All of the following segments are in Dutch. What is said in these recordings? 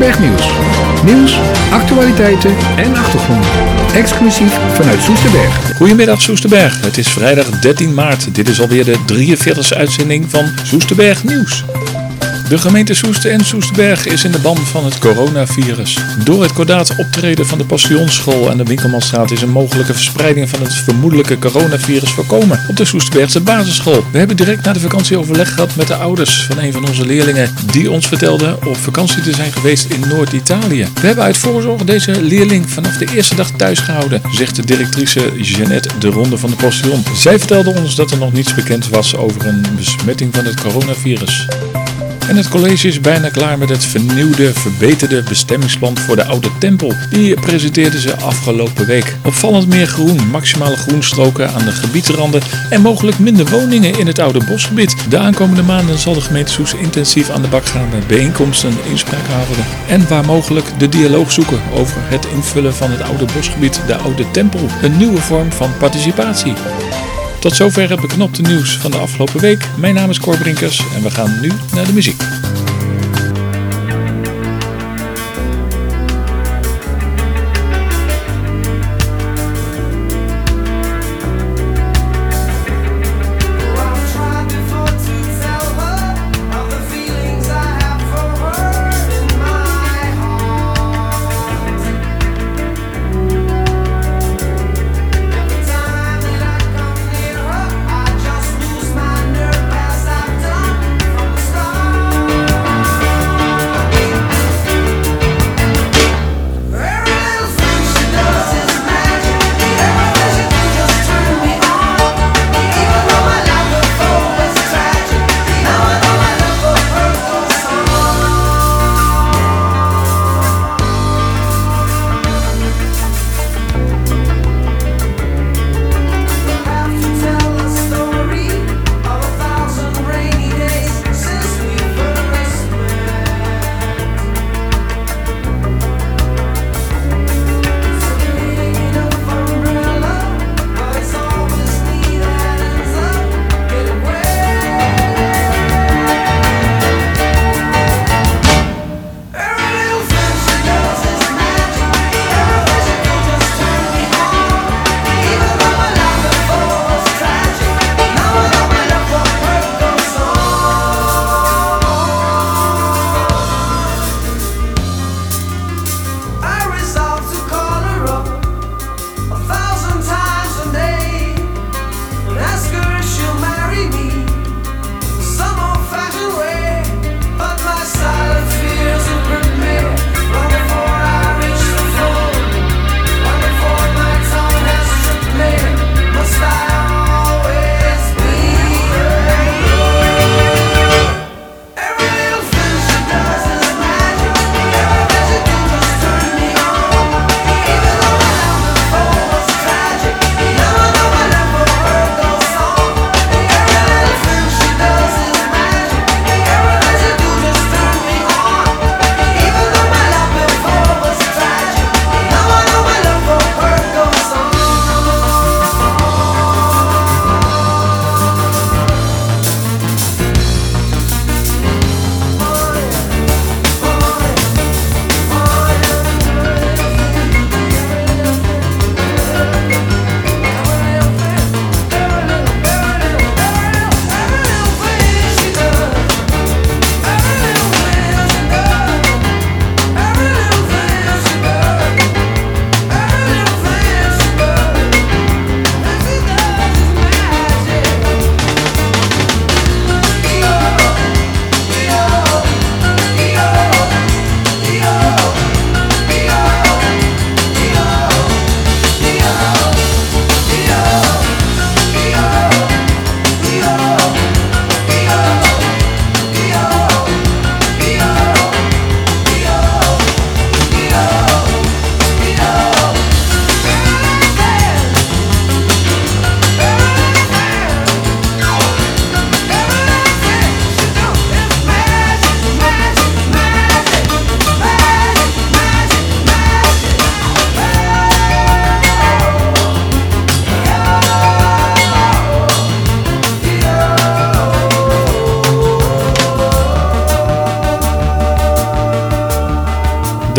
Soesterberg Nieuws. Nieuws, actualiteiten en achtergronden. Exclusief vanuit Soesterberg. Goedemiddag Soesterberg, het is vrijdag 13 maart. Dit is alweer de 43e uitzending van Soesterberg Nieuws. De gemeente Soester en Soesterberg is in de ban van het coronavirus. Door het kordaat optreden van de Passionsschool aan de Winkelmanstraat is een mogelijke verspreiding van het vermoedelijke coronavirus voorkomen op de Soesterbergse basisschool. We hebben direct na de vakantie overleg gehad met de ouders van een van onze leerlingen die ons vertelde op vakantie te zijn geweest in Noord-Italië. We hebben uit voorzorg deze leerling vanaf de eerste dag thuis gehouden, zegt de directrice Jeanette de Ronde van de Passion. Zij vertelde ons dat er nog niets bekend was over een besmetting van het coronavirus. En het college is bijna klaar met het vernieuwde, verbeterde bestemmingsplan voor de Oude Tempel. Die presenteerden ze afgelopen week. Opvallend meer groen, maximale groenstroken aan de gebiedsranden en mogelijk minder woningen in het oude bosgebied. De aankomende maanden zal de gemeente Soes intensief aan de bak gaan met bijeenkomsten, inspraakavonden en waar mogelijk de dialoog zoeken over het invullen van het oude bosgebied, de Oude Tempel. Een nieuwe vorm van participatie. Tot zover het beknopte nieuws van de afgelopen week. Mijn naam is Cor Brinkers en we gaan nu naar de muziek.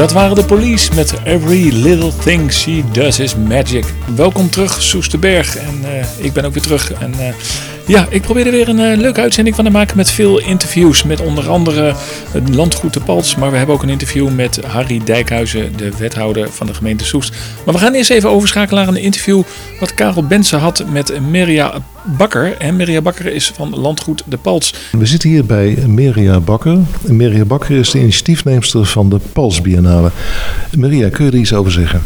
Dat waren de Police met Every Little Thing She Does Is Magic. Welkom terug, Soesterberg. En ik ben ook weer terug. En ik probeer er weer een leuke uitzending van te maken met veel interviews. Met onder andere het Landgoed De Paltz. Maar we hebben ook een interview met Harry Dijkhuizen, de wethouder van de gemeente Soest. Maar we gaan eerst even overschakelen naar een interview wat Karel Bensen had met Meria Bakker. En Meria Bakker is van Landgoed De Paltz. We zitten hier bij Meria Bakker. Meria Bakker is de initiatiefneemster van de Paltz Biënnale. Meria, kun je er iets over zeggen?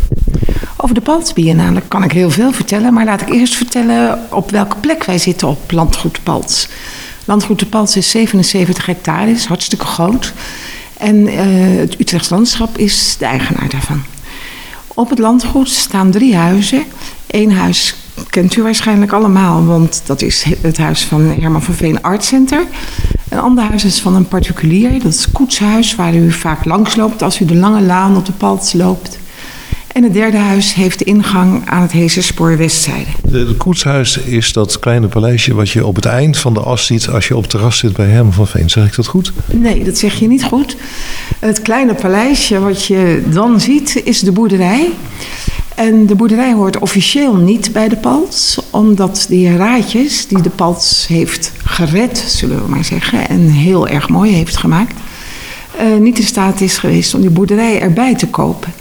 Over de Paltz Biënnale kan ik heel veel vertellen, maar laat ik eerst vertellen op welke plek wij zitten op Landgoed Paltz. Landgoed de Paltz is 77 hectare, is hartstikke groot. En het Utrechtse landschap is de eigenaar daarvan. Op het landgoed staan 3 huizen. Eén huis kent u waarschijnlijk allemaal, want dat is het huis van Herman van Veen Art Center. Een ander huis is van een particulier, dat is het koetshuis, waar u vaak langs loopt als u de lange laan op de Paltz loopt. En het derde huis heeft de ingang aan het Heeserspoor Westzijde. Het koetshuis is dat kleine paleisje wat je op het eind van de as ziet als je op het terras zit bij Herman van Veen. Zeg ik dat goed? Nee, dat zeg je niet goed. Het kleine paleisje wat je dan ziet is de boerderij. En de boerderij hoort officieel niet bij de Paltz, omdat die Raadjes die de Paltz heeft gered, zullen we maar zeggen, en heel erg mooi heeft gemaakt, niet in staat is geweest om die boerderij erbij te kopen.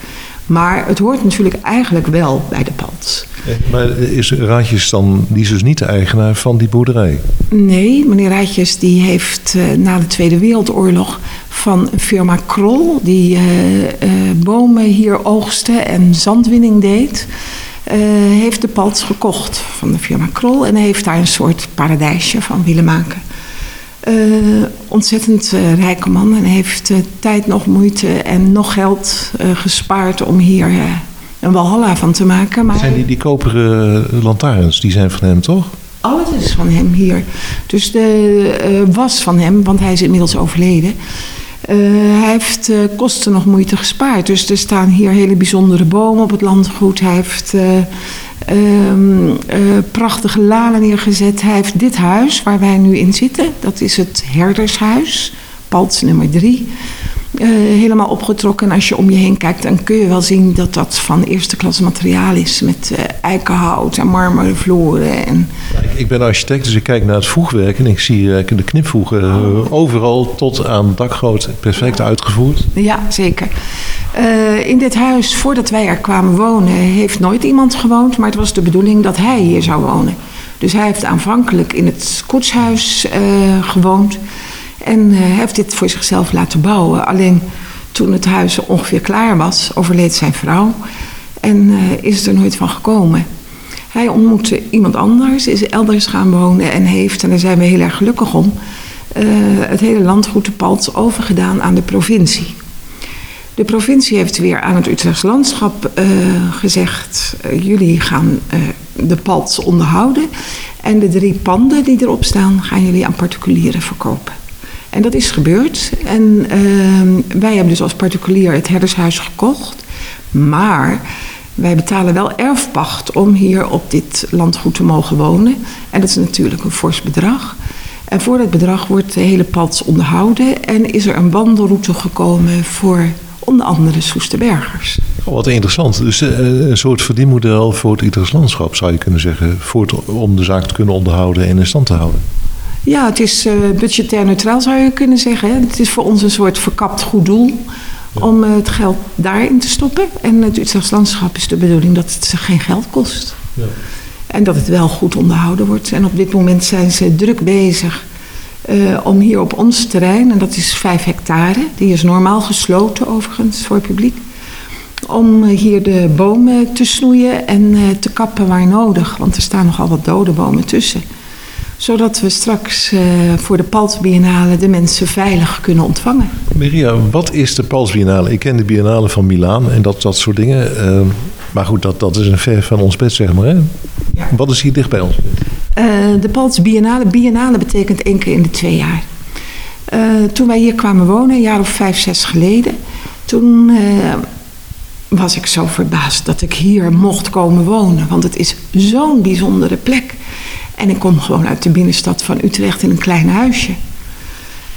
Maar het hoort natuurlijk eigenlijk wel bij de Paltz. Maar is Raadjes dan, die is dus niet de eigenaar van die boerderij? Nee, meneer Raadjes die heeft na de Tweede Wereldoorlog van firma Krol, die bomen hier oogste en zandwinning deed, heeft de Paltz gekocht van de firma Krol en heeft daar een soort paradijsje van willen maken. Ontzettend rijke man en heeft tijd nog moeite en nog geld gespaard om hier een walhalla van te maken. Maar zijn die koperen lantaarns, die zijn van hem toch? Alles is van hem hier. Dus was van hem, want hij is inmiddels overleden. Hij heeft kosten nog moeite gespaard. Dus er staan hier hele bijzondere bomen op het landgoed. Hij heeft prachtige lanen neergezet. Hij heeft dit huis waar wij nu in zitten. Dat is het Herdershuis, Paltz nummer 3. Helemaal opgetrokken. En als je om je heen kijkt, dan kun je wel zien dat dat van eerste klasse materiaal is. Met eikenhout en marmeren vloeren. En... Ik ben architect, dus ik kijk naar het voegwerk en ik zie de knipvoegen overal tot aan dakgoot perfect uitgevoerd. Ja, zeker. In dit huis, voordat wij er kwamen wonen, heeft nooit iemand gewoond. Maar het was de bedoeling dat hij hier zou wonen. Dus hij heeft aanvankelijk in het koetshuis gewoond. En hij heeft dit voor zichzelf laten bouwen. Alleen toen het huis ongeveer klaar was, overleed zijn vrouw. En is er nooit van gekomen. Hij ontmoette iemand anders, is elders gaan wonen en heeft, en daar zijn we heel erg gelukkig om, het hele landgoed de Paltz overgedaan aan de provincie. De provincie heeft weer aan het Utrechtse landschap gezegd, jullie gaan de Paltz onderhouden. En de 3 panden die erop staan, gaan jullie aan particulieren verkopen. En dat is gebeurd. En wij hebben dus als particulier het Herdershuis gekocht. Maar wij betalen wel erfpacht om hier op dit landgoed te mogen wonen. En dat is natuurlijk een fors bedrag. En voor dat bedrag wordt de hele Paltz onderhouden. En is er een wandelroute gekomen voor onder andere Soesterbergers. Oh, wat interessant. Dus een soort verdienmodel voor het Utrechtse landschap zou je kunnen zeggen. Om de zaak te kunnen onderhouden en in stand te houden. Ja, het is budgetair neutraal zou je kunnen zeggen. Het is voor ons een soort verkapt goed doel om het geld daarin te stoppen. En het Utrechtse landschap is de bedoeling dat het ze geen geld kost. Ja. En dat het wel goed onderhouden wordt. En op dit moment zijn ze druk bezig om hier op ons terrein, en dat is 5 hectare, die is normaal gesloten overigens voor het publiek, om hier de bomen te snoeien en te kappen waar nodig. Want er staan nogal wat dode bomen tussen. Zodat we straks voor de Paltz Biënnale de mensen veilig kunnen ontvangen. Meria, wat is de Paltz Biënnale? Ik ken de Biënnale van Milaan en dat soort dingen. Maar goed, dat is een ver van ons bed, zeg maar. Hè? Ja. Wat is hier dicht bij ons? De Paltz Biënnale. Biënnale betekent 1 keer in de 2 jaar. Toen wij hier kwamen wonen, een jaar of 5, 6 geleden, toen was ik zo verbaasd dat ik hier mocht komen wonen. Want het is zo'n bijzondere plek. En ik kom gewoon uit de binnenstad van Utrecht in een klein huisje.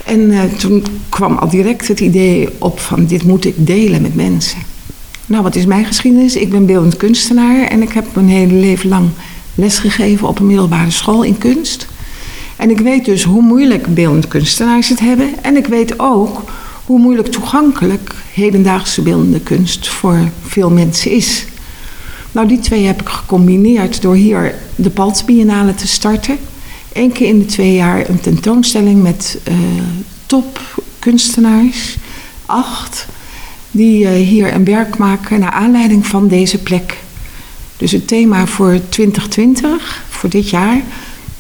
En toen kwam al direct het idee op van dit moet ik delen met mensen. Nou, wat is mijn geschiedenis? Ik ben beeldend kunstenaar en ik heb mijn hele leven lang lesgegeven op een middelbare school in kunst. En ik weet dus hoe moeilijk beeldend kunstenaars het hebben. En ik weet ook hoe moeilijk toegankelijk hedendaagse beeldende kunst voor veel mensen is. Nou, die twee heb ik gecombineerd door hier de Paltz Biënnale te starten. Eén keer in de 2 jaar een tentoonstelling met topkunstenaars, 8... die hier een werk maken naar aanleiding van deze plek. Dus het thema voor 2020, voor dit jaar,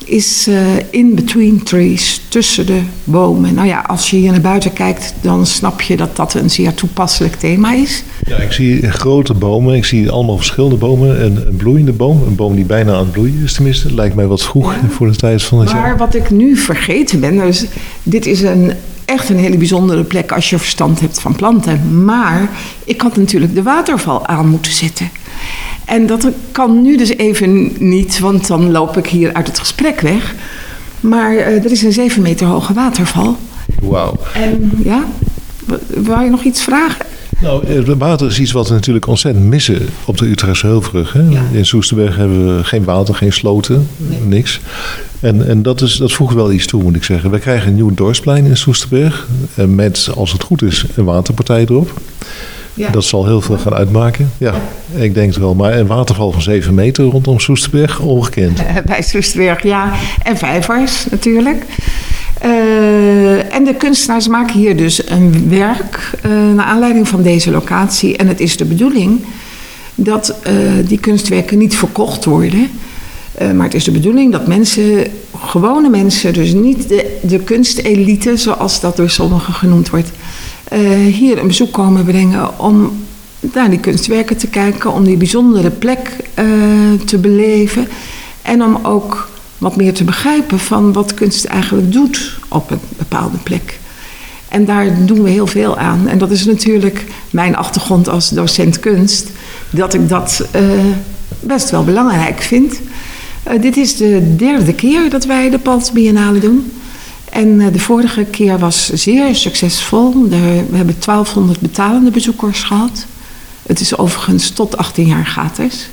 is in between trees, tussen de bomen. Nou ja, als je hier naar buiten kijkt, dan snap je dat dat een zeer toepasselijk thema is. Ja, ik zie grote bomen, ik zie allemaal verschillende bomen. Een bloeiende boom, een boom die bijna aan het bloeien is tenminste. Lijkt mij wat vroeg voor de tijd van het jaar. Maar wat ik nu vergeten ben, dus dit is echt een hele bijzondere plek als je verstand hebt van planten. Maar ik had natuurlijk de waterval aan moeten zetten. En dat kan nu dus even niet, want dan loop ik hier uit het gesprek weg. Maar er is een 7 meter hoge waterval. Wauw. En ja, wou je nog iets vragen? Nou, het water is iets wat we natuurlijk ontzettend missen op de Utrechtse Heuvelrug. Hè? Ja. In Soesterberg hebben we geen water, geen sloten, niks. En dat voegt wel iets toe, moet ik zeggen. We krijgen een nieuw dorpsplein in Soesterberg met, als het goed is, een waterpartij erop. Ja. Dat zal heel veel gaan uitmaken. Ja, ik denk het wel. Maar een waterval van 7 meter rondom Soesterberg, ongekend. Bij Soesterberg, ja. En vijvers natuurlijk. En de kunstenaars maken hier dus een werk naar aanleiding van deze locatie. En het is de bedoeling dat die kunstwerken niet verkocht worden. Maar het is de bedoeling dat mensen, gewone mensen, dus niet de kunstelite, zoals dat door sommigen genoemd wordt, hier een bezoek komen brengen om naar die kunstwerken te kijken, om die bijzondere plek te beleven en om ook wat meer te begrijpen van wat kunst eigenlijk doet op een bepaalde plek. En daar doen we heel veel aan. En dat is natuurlijk mijn achtergrond als docent kunst, dat ik dat best wel belangrijk vind. Dit is de 3e keer dat wij de Paltz Biënnale doen. En de vorige keer was zeer succesvol. We hebben 1200 betalende bezoekers gehad. Het is overigens tot 18 jaar gratis.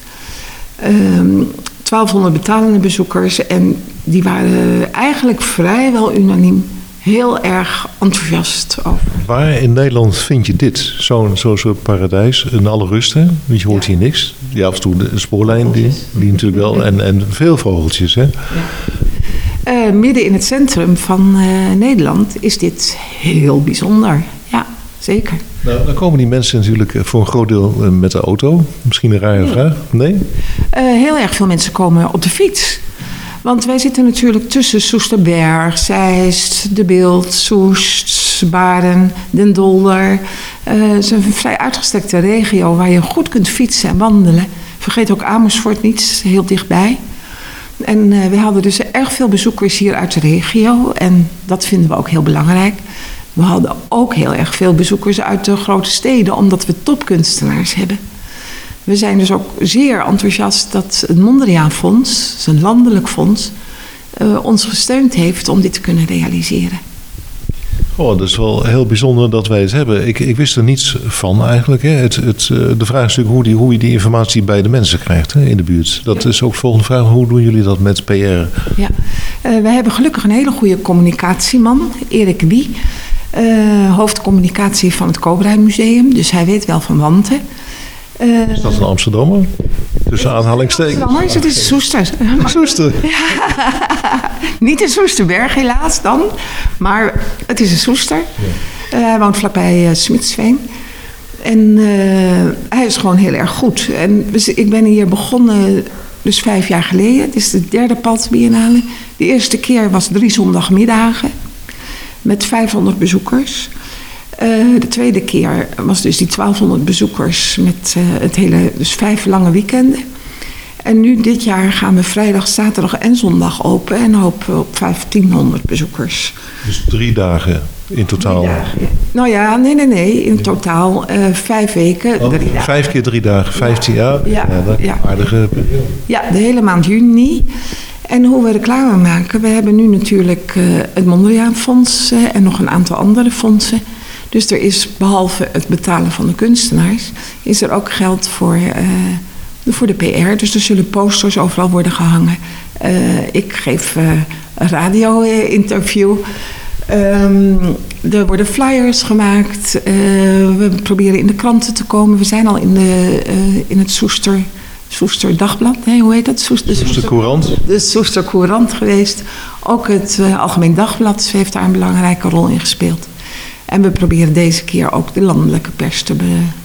1200 betalende bezoekers en die waren eigenlijk vrijwel unaniem heel erg enthousiast over. Waar in Nederland vind je dit? Zo'n soort paradijs, in alle rust, hè? Want je hoort hier niks. Ja, af en toe de spoorlijn, die natuurlijk wel, en veel vogeltjes, hè? Ja. Midden in het centrum van Nederland is dit heel bijzonder. Ja, zeker. Nou, dan komen die mensen natuurlijk voor een groot deel met de auto. Misschien een rare vraag. Nee? Heel erg veel mensen komen op de fiets. Want wij zitten natuurlijk tussen Soesterberg, Zeist, De Bilt, Soest, Baren, Den Dolder. Het is een vrij uitgestrekte regio waar je goed kunt fietsen en wandelen. Vergeet ook Amersfoort niet, heel dichtbij. En we hadden dus erg veel bezoekers hier uit de regio. En dat vinden we ook heel belangrijk. We hadden ook heel erg veel bezoekers uit de grote steden, omdat we topkunstenaars hebben. We zijn dus ook zeer enthousiast dat het Mondriaan Fonds, zijn landelijk fonds, ons gesteund heeft om dit te kunnen realiseren. Oh, dat is wel heel bijzonder dat wij het hebben. Ik wist er niets van eigenlijk. Hè. De vraag is natuurlijk hoe je die informatie bij de mensen krijgt, hè, in de buurt. Dat is ook de volgende vraag. Hoe doen jullie dat met PR? Ja, wij hebben gelukkig een hele goede communicatieman, Erik Wie. Hoofdcommunicatie van het Cobra Museum. Dus hij weet wel van wanten. Is dat een Amsterdammer? Tussen aanhalingstekens. Amsterdammer, het is Soester. Soester. Ja. Niet in Soesterberg helaas dan, maar het is een Soester. Ja. Hij woont vlakbij Smitsveen. En hij is gewoon heel erg goed. En dus ik ben hier begonnen dus 5 jaar geleden. Het is de 3e Paltz Biënnale. De eerste keer was 3 zondagmiddagen met 500 bezoekers. De tweede keer was dus die 1200 bezoekers met dus 5 lange weekenden. En nu dit jaar gaan we vrijdag, zaterdag en zondag open en hopen op 1500 bezoekers. Dus 3 dagen in totaal? 3 dagen. Nou ja, nee. In totaal 5 weken, 3 dagen. 5 keer 3 dagen, 15 jaar. Ja, aardige periode. Ja, de hele maand juni. En hoe we reclame maken, we hebben nu natuurlijk het Mondriaan Fonds en nog een aantal andere fondsen. Dus er is, behalve het betalen van de kunstenaars, is er ook geld voor de PR. Dus er zullen posters overal worden gehangen. Ik geef een radio-interview. Er worden flyers gemaakt. We proberen in de kranten te komen. We zijn al in het Soester Dagblad, nee, hoe heet dat? Soester Courant. De Soester Courant geweest. Ook het Algemeen Dagblad heeft daar een belangrijke rol in gespeeld. En we proberen deze keer ook de landelijke pers te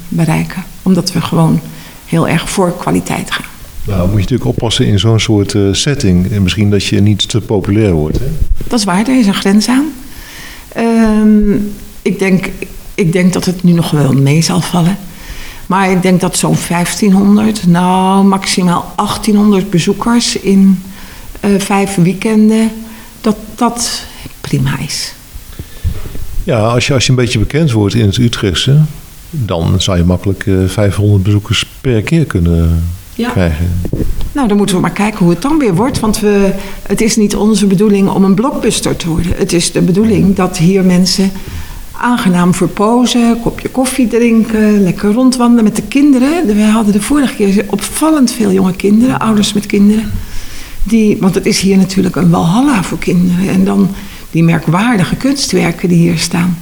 bereiken. Omdat we gewoon heel erg voor kwaliteit gaan. Nou, moet je natuurlijk oppassen in zo'n soort setting. En misschien dat je niet te populair wordt. Hè? Dat is waar, er is een grens aan. Ik denk dat het nu nog wel mee zal vallen. Maar ik denk dat zo'n 1500, nou maximaal 1800 bezoekers in 5 weekenden, dat dat prima is. Ja, als je een beetje bekend wordt in het Utrechtse, dan zou je makkelijk 500 bezoekers per keer kunnen krijgen. Nou, dan moeten we maar kijken hoe het dan weer wordt. Want het is niet onze bedoeling om een blockbuster te worden. Het is de bedoeling dat hier mensen aangenaam verpozen, kopje koffie drinken, lekker rondwandelen met de kinderen. We hadden de vorige keer opvallend veel jonge kinderen, ouders met kinderen. Want het is hier natuurlijk een walhalla voor kinderen. En dan die merkwaardige kunstwerken die hier staan.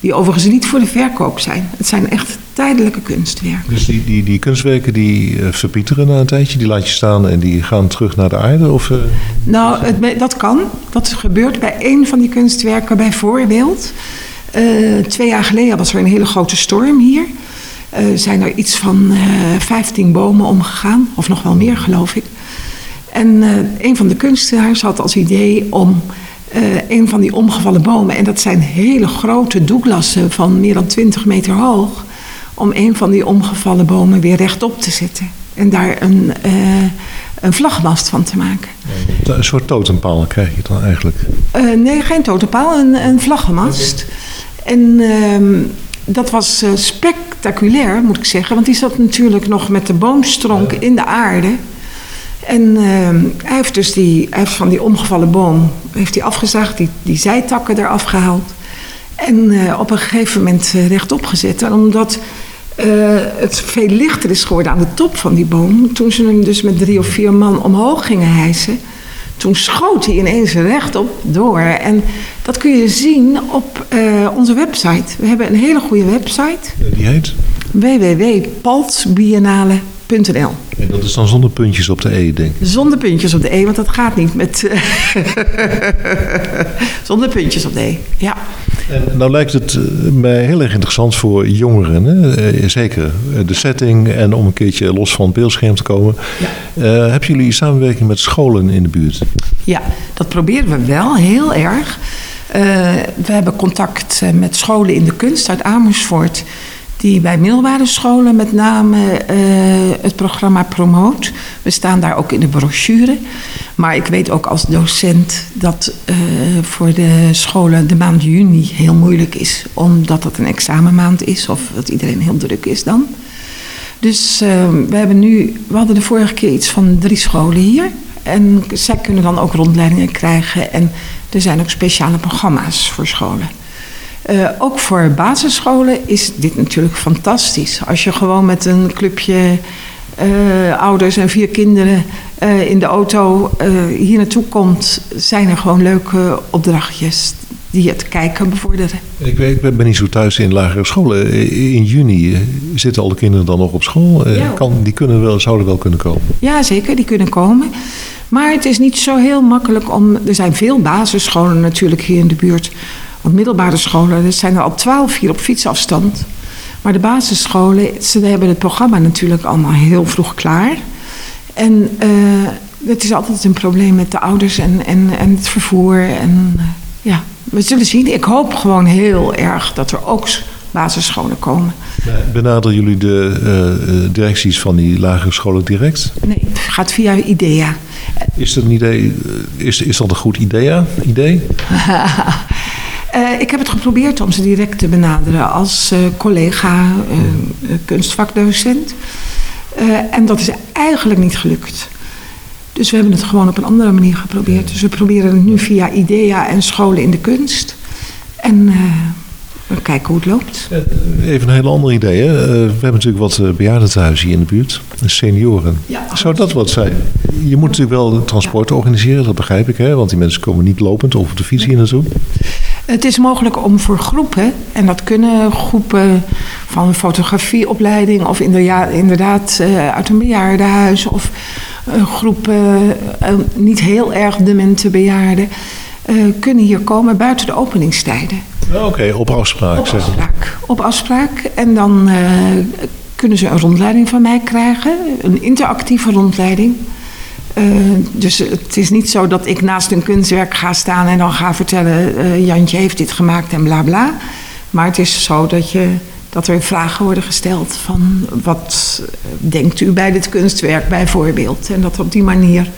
Die overigens niet voor de verkoop zijn. Het zijn echt tijdelijke kunstwerken. Dus die kunstwerken die verpieteren na een tijdje, die laat je staan en die gaan terug naar de aarde? Nou, dat kan. Dat gebeurt bij één van die kunstwerken bijvoorbeeld. 2 jaar geleden was er een hele grote storm hier. Zijn er iets van 15 bomen omgegaan. Of nog wel meer, geloof ik. En een van de kunstenaars had als idee om een van die omgevallen bomen, en dat zijn hele grote douglassen van meer dan 20 meter hoog, om een van die omgevallen bomen weer rechtop te zetten. En daar een vlagmast van te maken. Een soort totempaal krijg je dan eigenlijk? Nee, geen totempaal, een vlagmast. Okay. En dat was spectaculair, moet ik zeggen, want die zat natuurlijk nog met de boomstronk in de aarde. En hij heeft van die omgevallen boom heeft hij afgezaagd, die zijtakken eraf gehaald. En op een gegeven moment rechtop gezet. En omdat het veel lichter is geworden aan de top van die boom, toen ze hem dus met 3 of 4 man omhoog gingen hijsen, toen schoot hij ineens rechtop door. En dat kun je zien op onze website. We hebben een hele goede website. Die heet? www.paltsbiennale.nl. En dat is dan zonder puntjes op de E, denk ik? Zonder puntjes op de E, want dat gaat niet met zonder puntjes op de E, ja. En nou lijkt het mij heel erg interessant voor jongeren, hè? Zeker de setting en om een keertje los van het beeldscherm te komen. Ja. Hebben jullie samenwerking met scholen in de buurt? Ja, dat proberen we wel heel erg. We hebben contact met scholen in de kunst uit Amersfoort, die bij middelbare scholen met name het programma promoot. We staan daar ook in de brochure. Maar ik weet ook als docent dat voor de scholen de maand juni heel moeilijk is. Omdat dat een examenmaand is of dat iedereen heel druk is dan. Dus we hadden de vorige keer iets van 3 scholen hier. En zij kunnen dan ook rondleidingen krijgen. En er zijn ook speciale programma's voor scholen. Ook voor basisscholen is dit natuurlijk fantastisch. Als je gewoon met een clubje ouders en 4 kinderen in de auto hier naartoe komt, zijn er gewoon leuke opdrachtjes die het kijken bevorderen. Ik ben niet zo thuis in lagere scholen. In juni zitten al de kinderen dan nog op school. Ja. Zouden wel kunnen komen? Ja, zeker, die kunnen komen. Maar het is niet zo heel makkelijk er zijn veel basisscholen natuurlijk hier in de buurt. Want middelbare scholen, er zijn er al 12 hier op fietsafstand. Maar de basisscholen, ze hebben het programma natuurlijk allemaal heel vroeg klaar. En het is altijd een probleem met de ouders en het vervoer. En ja, we zullen zien. Ik hoop gewoon heel erg dat er ook basisscholen komen. Benaderen jullie de directies van die lagere scholen direct? Nee, het gaat via IDEA. Is dat een idee? Is dat een goed idee? Ik heb het geprobeerd om ze direct te benaderen als collega, kunstvakdocent. En dat is eigenlijk niet gelukt. Dus we hebben het gewoon op een andere manier geprobeerd. Dus we proberen het nu via IDEA en scholen in de kunst. En we kijken hoe het loopt. Even een hele ander idee. Hè? We hebben natuurlijk wat bejaardentehuizen hier in de buurt. Senioren. Ja, zou dat wat zijn? Je moet natuurlijk wel transport organiseren, dat begrijp ik. Hè? Want die mensen komen niet lopend of op de fiets hier naartoe. Het is mogelijk om voor groepen, en dat kunnen groepen van een fotografieopleiding of inderdaad uit een bejaardenhuis of groepen niet heel erg demente bejaarden, kunnen hier komen buiten de openingstijden. Oké, op afspraak. Op afspraak. En dan kunnen ze een rondleiding van mij krijgen, een interactieve rondleiding. Dus het is niet zo dat ik naast een kunstwerk ga staan en dan ga vertellen, Jantje heeft dit gemaakt en bla bla. Maar het is zo dat er vragen worden gesteld van wat denkt u bij dit kunstwerk bijvoorbeeld. En dat op die manier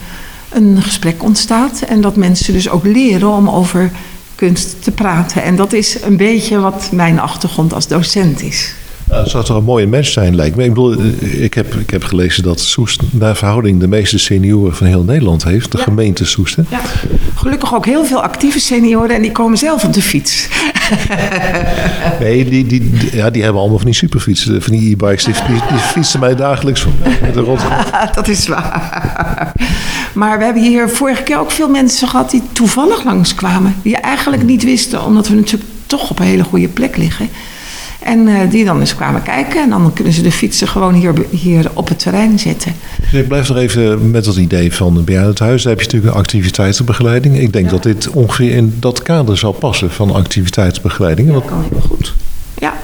een gesprek ontstaat en dat mensen dus ook leren om over kunst te praten. En dat is een beetje wat mijn achtergrond als docent is. Nou, dat zou toch een mooie match zijn, lijkt me. Ik bedoel, ik heb gelezen dat Soest naar verhouding de meeste senioren van heel Nederland heeft. De gemeente Soest, hè? Ja, gelukkig ook heel veel actieve senioren en die komen zelf op de fiets. Nee, die hebben allemaal van die superfietsen, van die e-bikes. Die fietsen mij dagelijks voorbij met de rotgang. Ja, dat is waar. Maar we hebben hier vorige keer ook veel mensen gehad die toevallig langskwamen. Die eigenlijk niet wisten, omdat we natuurlijk toch op een hele goede plek liggen. En die dan eens kwamen kijken. En dan kunnen ze de fietsen gewoon hier op het terrein zetten. Dus ik blijf nog even met dat idee van een bejaardentehuis. Daar heb je natuurlijk een activiteitenbegeleiding. Ik denk dat dit ongeveer in dat kader zou passen van activiteitenbegeleiding. Dat kan heel goed. Ja.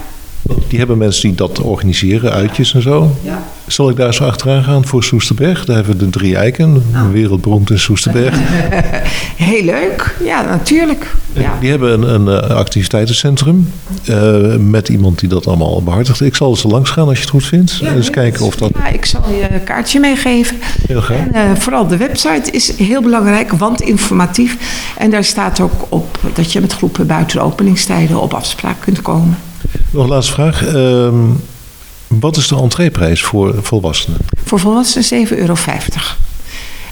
Die hebben mensen die dat organiseren, uitjes en zo. Ja. Zal ik daar zo achteraan gaan voor Soesterberg? Daar hebben we de Drie Eiken, wereldberoemd in Soesterberg. Heel leuk, ja, natuurlijk. Ja. Die hebben een activiteitencentrum met iemand die dat allemaal behartigt. Ik zal eens langs gaan als je het goed vindt. Ja, eens kijken of dat... ja, ik zal je een kaartje meegeven. Heel graag. En, vooral de website is heel belangrijk, want informatief. En daar staat ook op dat je met groepen buiten de openingstijden op afspraak kunt komen. Nog een laatste vraag. Wat is de entreeprijs voor volwassenen? Voor volwassenen €7,50.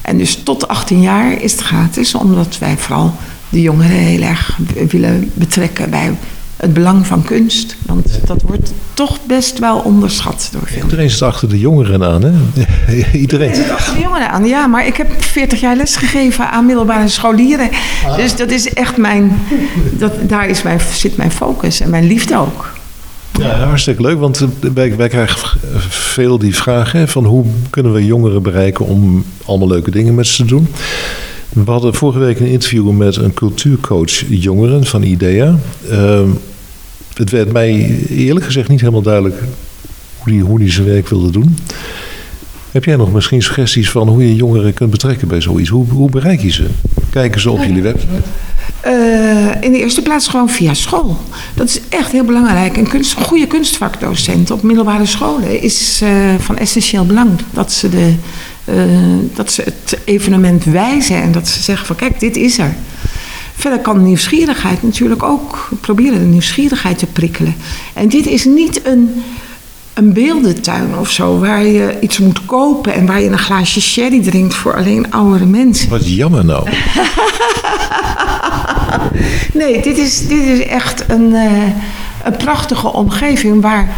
En dus tot 18 jaar is het gratis, omdat wij vooral de jongeren heel erg willen betrekken bij het belang van kunst. Want dat wordt toch best wel onderschat door veel. Iedereen zit achter de jongeren aan, hè? Iedereen zit achter de jongeren aan, ja. Maar ik heb 40 jaar lesgegeven aan middelbare scholieren. Ah. Dus dat is echt daar zit mijn focus en mijn liefde ook. Ja, hartstikke leuk, want wij krijgen veel die vragen van hoe kunnen we jongeren bereiken om allemaal leuke dingen met ze te doen. We hadden vorige week een interview met een cultuurcoach jongeren van IDEA. Het werd mij eerlijk gezegd niet helemaal duidelijk hoe die zijn werk wilde doen. Heb jij nog misschien suggesties van hoe je jongeren kunt betrekken bij zoiets? Hoe bereik je ze? Kijken ze op jullie website? In de eerste plaats gewoon via school. Dat is echt heel belangrijk. Een goede kunstvakdocent op middelbare scholen is van essentieel belang. Dat ze het evenement wijzen en dat ze zeggen van kijk, dit is er. Verder kan nieuwsgierigheid natuurlijk ook. Proberen de nieuwsgierigheid te prikkelen. En dit is niet een beeldentuin of zo, waar je iets moet kopen en waar je een glaasje sherry drinkt voor alleen oudere mensen. Wat jammer nou. Nee, dit is echt een prachtige omgeving waar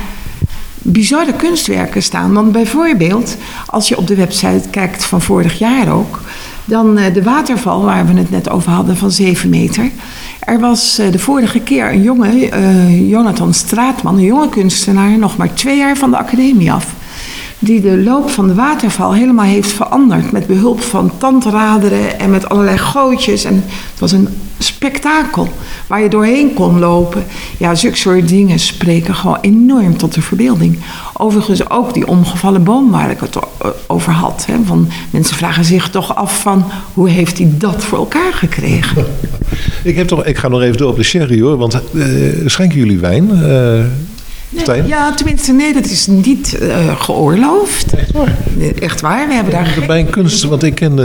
bizarre kunstwerken staan. Want bijvoorbeeld, als je op de website kijkt van vorig jaar ook, dan de waterval waar we het net over hadden van 7 meter. Er was de vorige keer een jongen, Jonathan Straatman, een jonge kunstenaar, nog maar 2 jaar van de academie af, die de loop van de waterval helemaal heeft veranderd met behulp van tandraderen en met allerlei gootjes. En het was een spektakel waar je doorheen kon lopen. Ja, zulke soort dingen spreken gewoon enorm tot de verbeelding. Overigens ook die omgevallen boom waar ik het over had. Hè, van, mensen vragen zich toch af van hoe heeft hij dat voor elkaar gekregen? Ik ga nog even door op de sherry hoor, want schenken jullie wijn? Nee, ja, tenminste, nee, dat is niet geoorloofd. Echt waar? Nee, echt waar, we hebben daar... Bij een kunst, want ik ken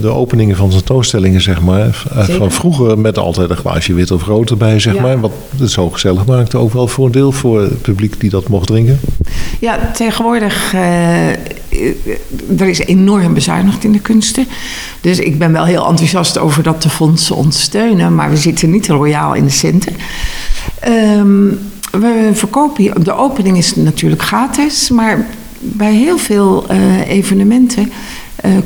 de openingen van tentoonstellingen, zeg maar. Van vroeger met altijd een glaasje wit of rood erbij, zeg maar. Wat het zo gezellig maakte, ook wel voor een deel voor het publiek die dat mocht drinken. Ja, tegenwoordig er is enorm bezuinigd in de kunsten. Dus ik ben wel heel enthousiast over dat de fondsen ons steunen. Maar we zitten niet royaal in de centen. We verkopen hier. De opening is natuurlijk gratis. Maar bij heel veel evenementen,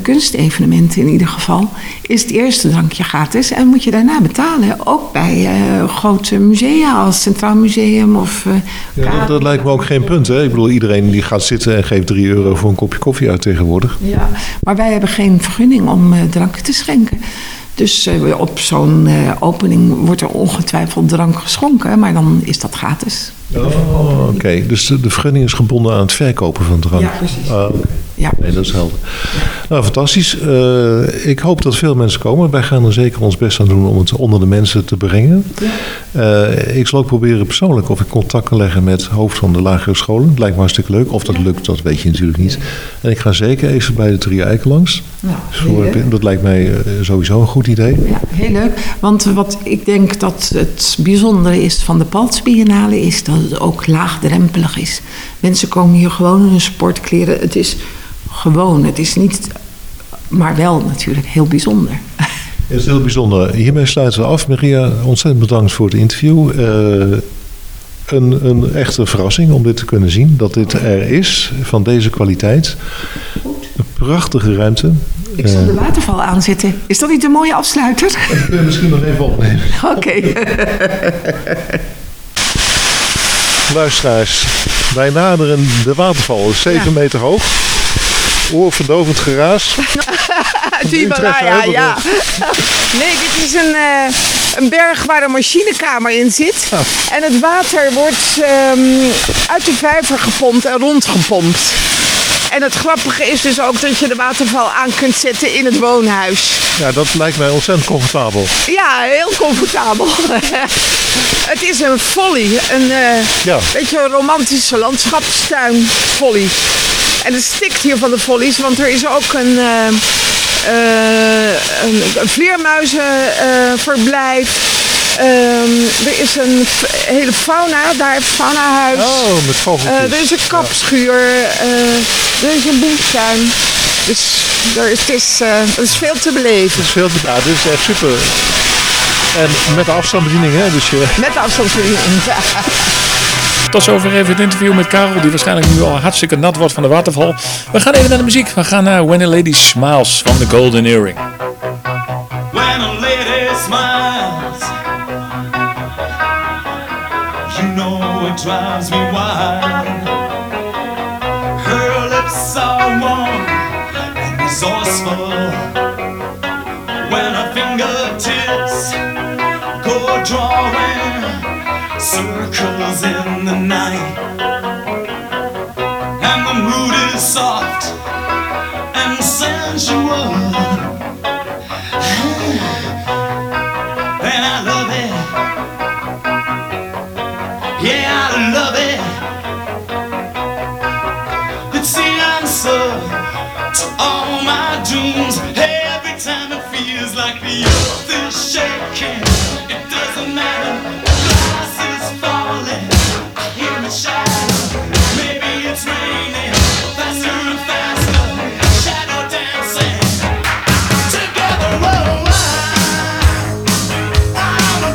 kunstevenementen in ieder geval, is het eerste drankje gratis. En moet je daarna betalen. Ook bij grote musea als Centraal Museum of... dat lijkt me ook geen punt. Hè? Ik bedoel, iedereen die gaat zitten en geeft €3 voor een kopje koffie uit tegenwoordig. Ja, maar wij hebben geen vergunning om dranken te schenken. Dus op zo'n opening wordt er ongetwijfeld drank geschonken, maar dan is dat gratis. Oh, oké. Dus de vergunning is gebonden aan het verkopen van drank. Ja, precies. Ja. Nee, dat is helder. Ja. Nou, fantastisch. Ik hoop dat veel mensen komen. Wij gaan er zeker ons best aan doen om het onder de mensen te brengen. Ja. Ik zal ook proberen persoonlijk of ik contact kan leggen met het hoofd van de lagere scholen. Het lijkt me hartstikke leuk. Of dat lukt, dat weet je natuurlijk niet. En ik ga zeker even bij de Drie Eiken langs. Nou, dat lijkt mij sowieso een goed idee. Ja, heel leuk. Want wat ik denk dat het bijzondere is van de Paltz Biënnale is dat het ook laagdrempelig is. Mensen komen hier gewoon in hun sportkleren. Het is gewoon, het is niet, maar wel natuurlijk heel bijzonder. Het is heel bijzonder. Hiermee sluiten we af. Meria, ontzettend bedankt voor het interview. Een echte verrassing om dit te kunnen zien. Dat dit er is, van deze kwaliteit. Een prachtige ruimte. Ik zal de waterval aanzetten. Is dat niet een mooie afsluiter? Ik wil misschien nog even opnemen. Oké. Luisteraars, wij naderen de waterval. 7 meter hoog. Oorverdovend geraas. Die Himalaya, ja. Nee, dit is een berg waar een machinekamer in zit. Ah. En het water wordt uit de vijver gepompt en rondgepompt. En het grappige is dus ook dat je de waterval aan kunt zetten in het woonhuis. Ja, dat lijkt mij ontzettend comfortabel. Ja, heel comfortabel. Het is een volley. Een beetje een romantische landschapstuin volley. En het stikt hier van de follies, want er is ook een vleermuizenverblijf. Er is een hele fauna, daar het faunahuis. Oh, met vogeltjes. Er is een kapschuur, er is een boomtuin. Dus er is veel te beleven. Er is veel te beleven, dit is echt super. En met de afstandsbediening, hè? Dus met de afstandsbediening, ja. Tot zover even het interview met Karel, die waarschijnlijk nu al hartstikke nat wordt van de waterval. We gaan even naar de muziek. We gaan naar When a Lady Smiles van The Golden Earring. When a lady smiles, you know it drives me wild. Her lips are warm and resourceful. When her fingertips go drawing circles in the night, and the mood is soft and sensual, and I love it, yeah, I love it. It's the answer to all my dreams. Every time it feels like the earth is shaking, it doesn't matter. Falling, I hear a shadow. Maybe it's raining, faster and faster. Shadow dancing together. Oh, I'm a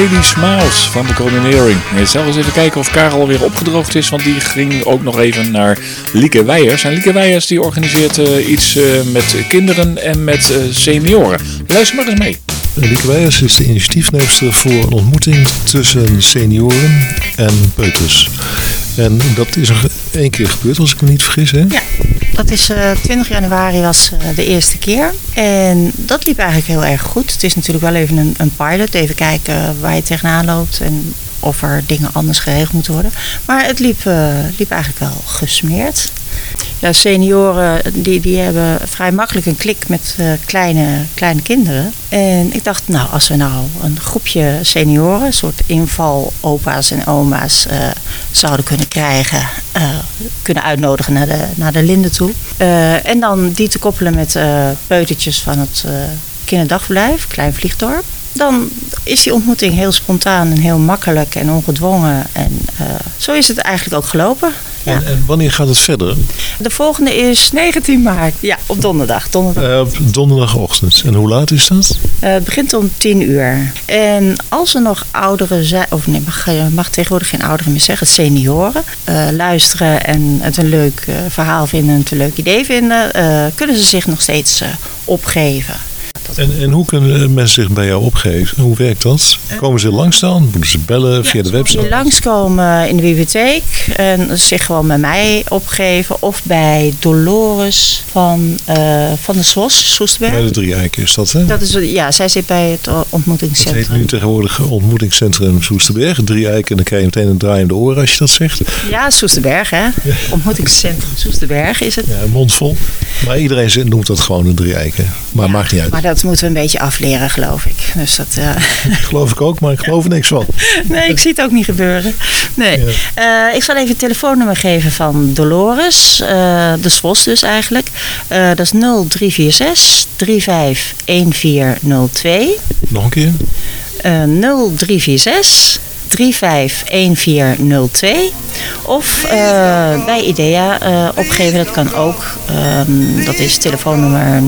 Lady Smiles van de Coronering. Ik zal eens even kijken of Karel weer opgedroogd is, want die ging ook nog even naar Lieke Weijers. En Lieke Weijers die organiseert iets met kinderen en met senioren. Luister maar eens mee. Lieke Weijers is de initiatiefneemster voor een ontmoeting tussen senioren en peuters. En dat is nog één keer gebeurd, als ik me niet vergis, hè? Ja, dat is 20 januari was de eerste keer. En dat liep eigenlijk heel erg goed. Het is natuurlijk wel even een pilot. Even kijken waar je tegenaan loopt en of er dingen anders geregeld moeten worden. Maar het liep eigenlijk wel gesmeerd. Ja, senioren die hebben vrij makkelijk een klik met kleine kinderen. En ik dacht, nou, als we nou een groepje senioren, een soort invalopa's en oma's zouden kunnen krijgen, kunnen uitnodigen naar de Linde toe. En dan die te koppelen met peutertjes van het kinderdagverblijf, Klein Vliegdorp. Dan is die ontmoeting heel spontaan en heel makkelijk en ongedwongen. En zo is het eigenlijk ook gelopen. Ja. En wanneer gaat het verder? De volgende is 19 maart. Ja, op donderdag. Op donderdagochtend. En hoe laat is dat? Het begint om 10:00. En als er nog ouderen zijn, of nee, mag tegenwoordig geen ouderen meer zeggen, senioren, luisteren en het een leuk verhaal vinden, het een leuk idee vinden, kunnen ze zich nog steeds opgeven. En hoe kunnen mensen zich bij jou opgeven? Hoe werkt dat? Komen ze langs dan? Moeten ze bellen via de website? Ze langskomen in de bibliotheek en zich gewoon bij mij opgeven. Of bij Dolores van de SWOS, Soesterberg. Bij de Drie Eiken is dat, hè? Dat is, ja, zij zit bij het ontmoetingscentrum. Het heet nu tegenwoordig ontmoetingscentrum Soesterberg. Drie Eiken, en dan krijg je meteen een draai om de oren als je dat zegt. Ja, Soesterberg, hè? Ja. Ontmoetingscentrum Soesterberg is het. Ja, mondvol. Maar iedereen noemt dat gewoon de Drie Eiken. Maar ja, maakt niet uit. Maar dat moeten we een beetje afleren, geloof ik. Dus dat, geloof ik ook, maar ik geloof er niks van. Nee, ik zie het ook niet gebeuren. Nee. Ja. Ik zal even het telefoonnummer geven van Dolores. De SWOS dus eigenlijk. Dat is 0346 351402. Nog een keer. 0346 351402. Of bij IDEA opgeven, dat kan ook. Dat is telefoonnummer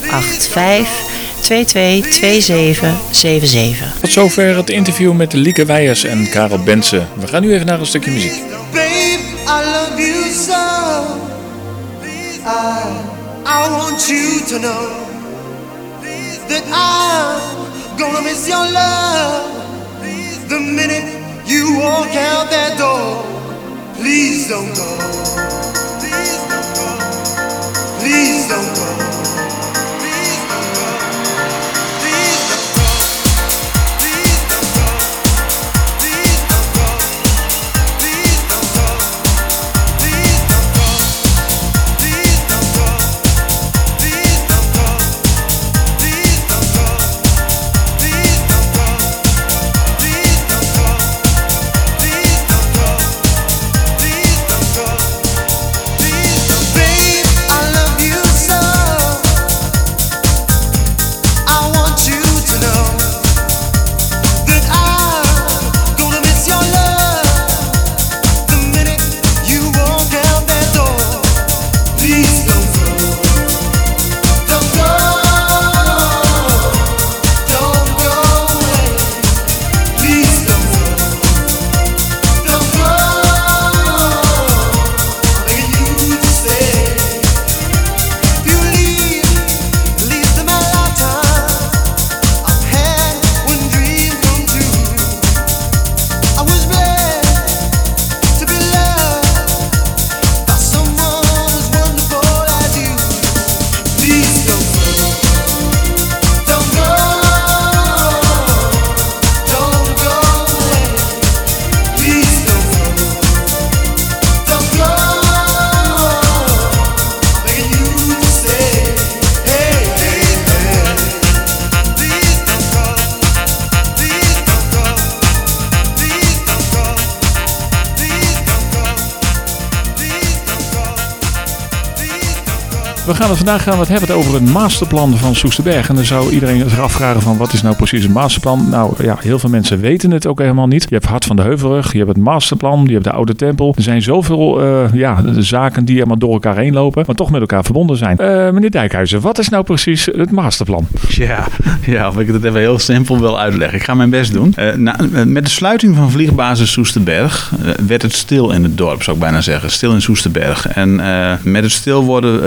085 22 2777. Tot zover het interview met Lieke Weijers en Karel Bensen. We gaan nu even naar een stukje muziek. Babe, I love you so. I want you to know that I'm gonna miss your love. The minute you walk out that door, please don't go. Please don't go. Please don't go. Please don't go. Please don't go. Please don't go. Please don't go. Please don't go. Please don't go. Please don't go. Please don't go. Please don't go. Please don't go. Please don't go. Babe, I love you so. We gaan het vandaag hebben over het masterplan van Soesterberg. En dan zou iedereen zich afvragen van wat is nou precies een masterplan? Nou ja, heel veel mensen weten het ook helemaal niet. Je hebt Hart van de Heuvelrug, je hebt het masterplan, je hebt de Oude Tempel. Er zijn zoveel zaken die helemaal door elkaar heen lopen, maar toch met elkaar verbonden zijn. Meneer Dijkhuizen, wat is nou precies het masterplan? Ja, of ik het even heel simpel wil uitleggen. Ik ga mijn best doen. Met de sluiting van vliegbasis Soesterberg werd het stil in het dorp, zou ik bijna zeggen. Stil in Soesterberg. En met het stil worden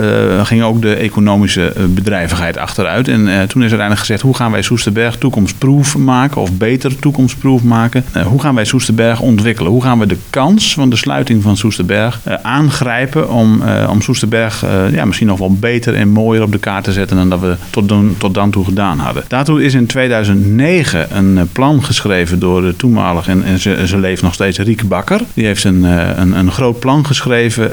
ging ook de economische bedrijvigheid achteruit. En toen is uiteindelijk gezegd, hoe gaan wij Soesterberg toekomstproof maken? Of beter toekomstproof maken? Hoe gaan wij Soesterberg ontwikkelen? Hoe gaan we de kans van de sluiting van Soesterberg aangrijpen om Soesterberg misschien nog wel beter en mooier op de kaart te zetten dan dat we tot dan toe gedaan hadden? Daartoe is in 2009 een plan geschreven door de toenmalig en ze leeft nog steeds Riek Bakker. Die heeft een groot plan geschreven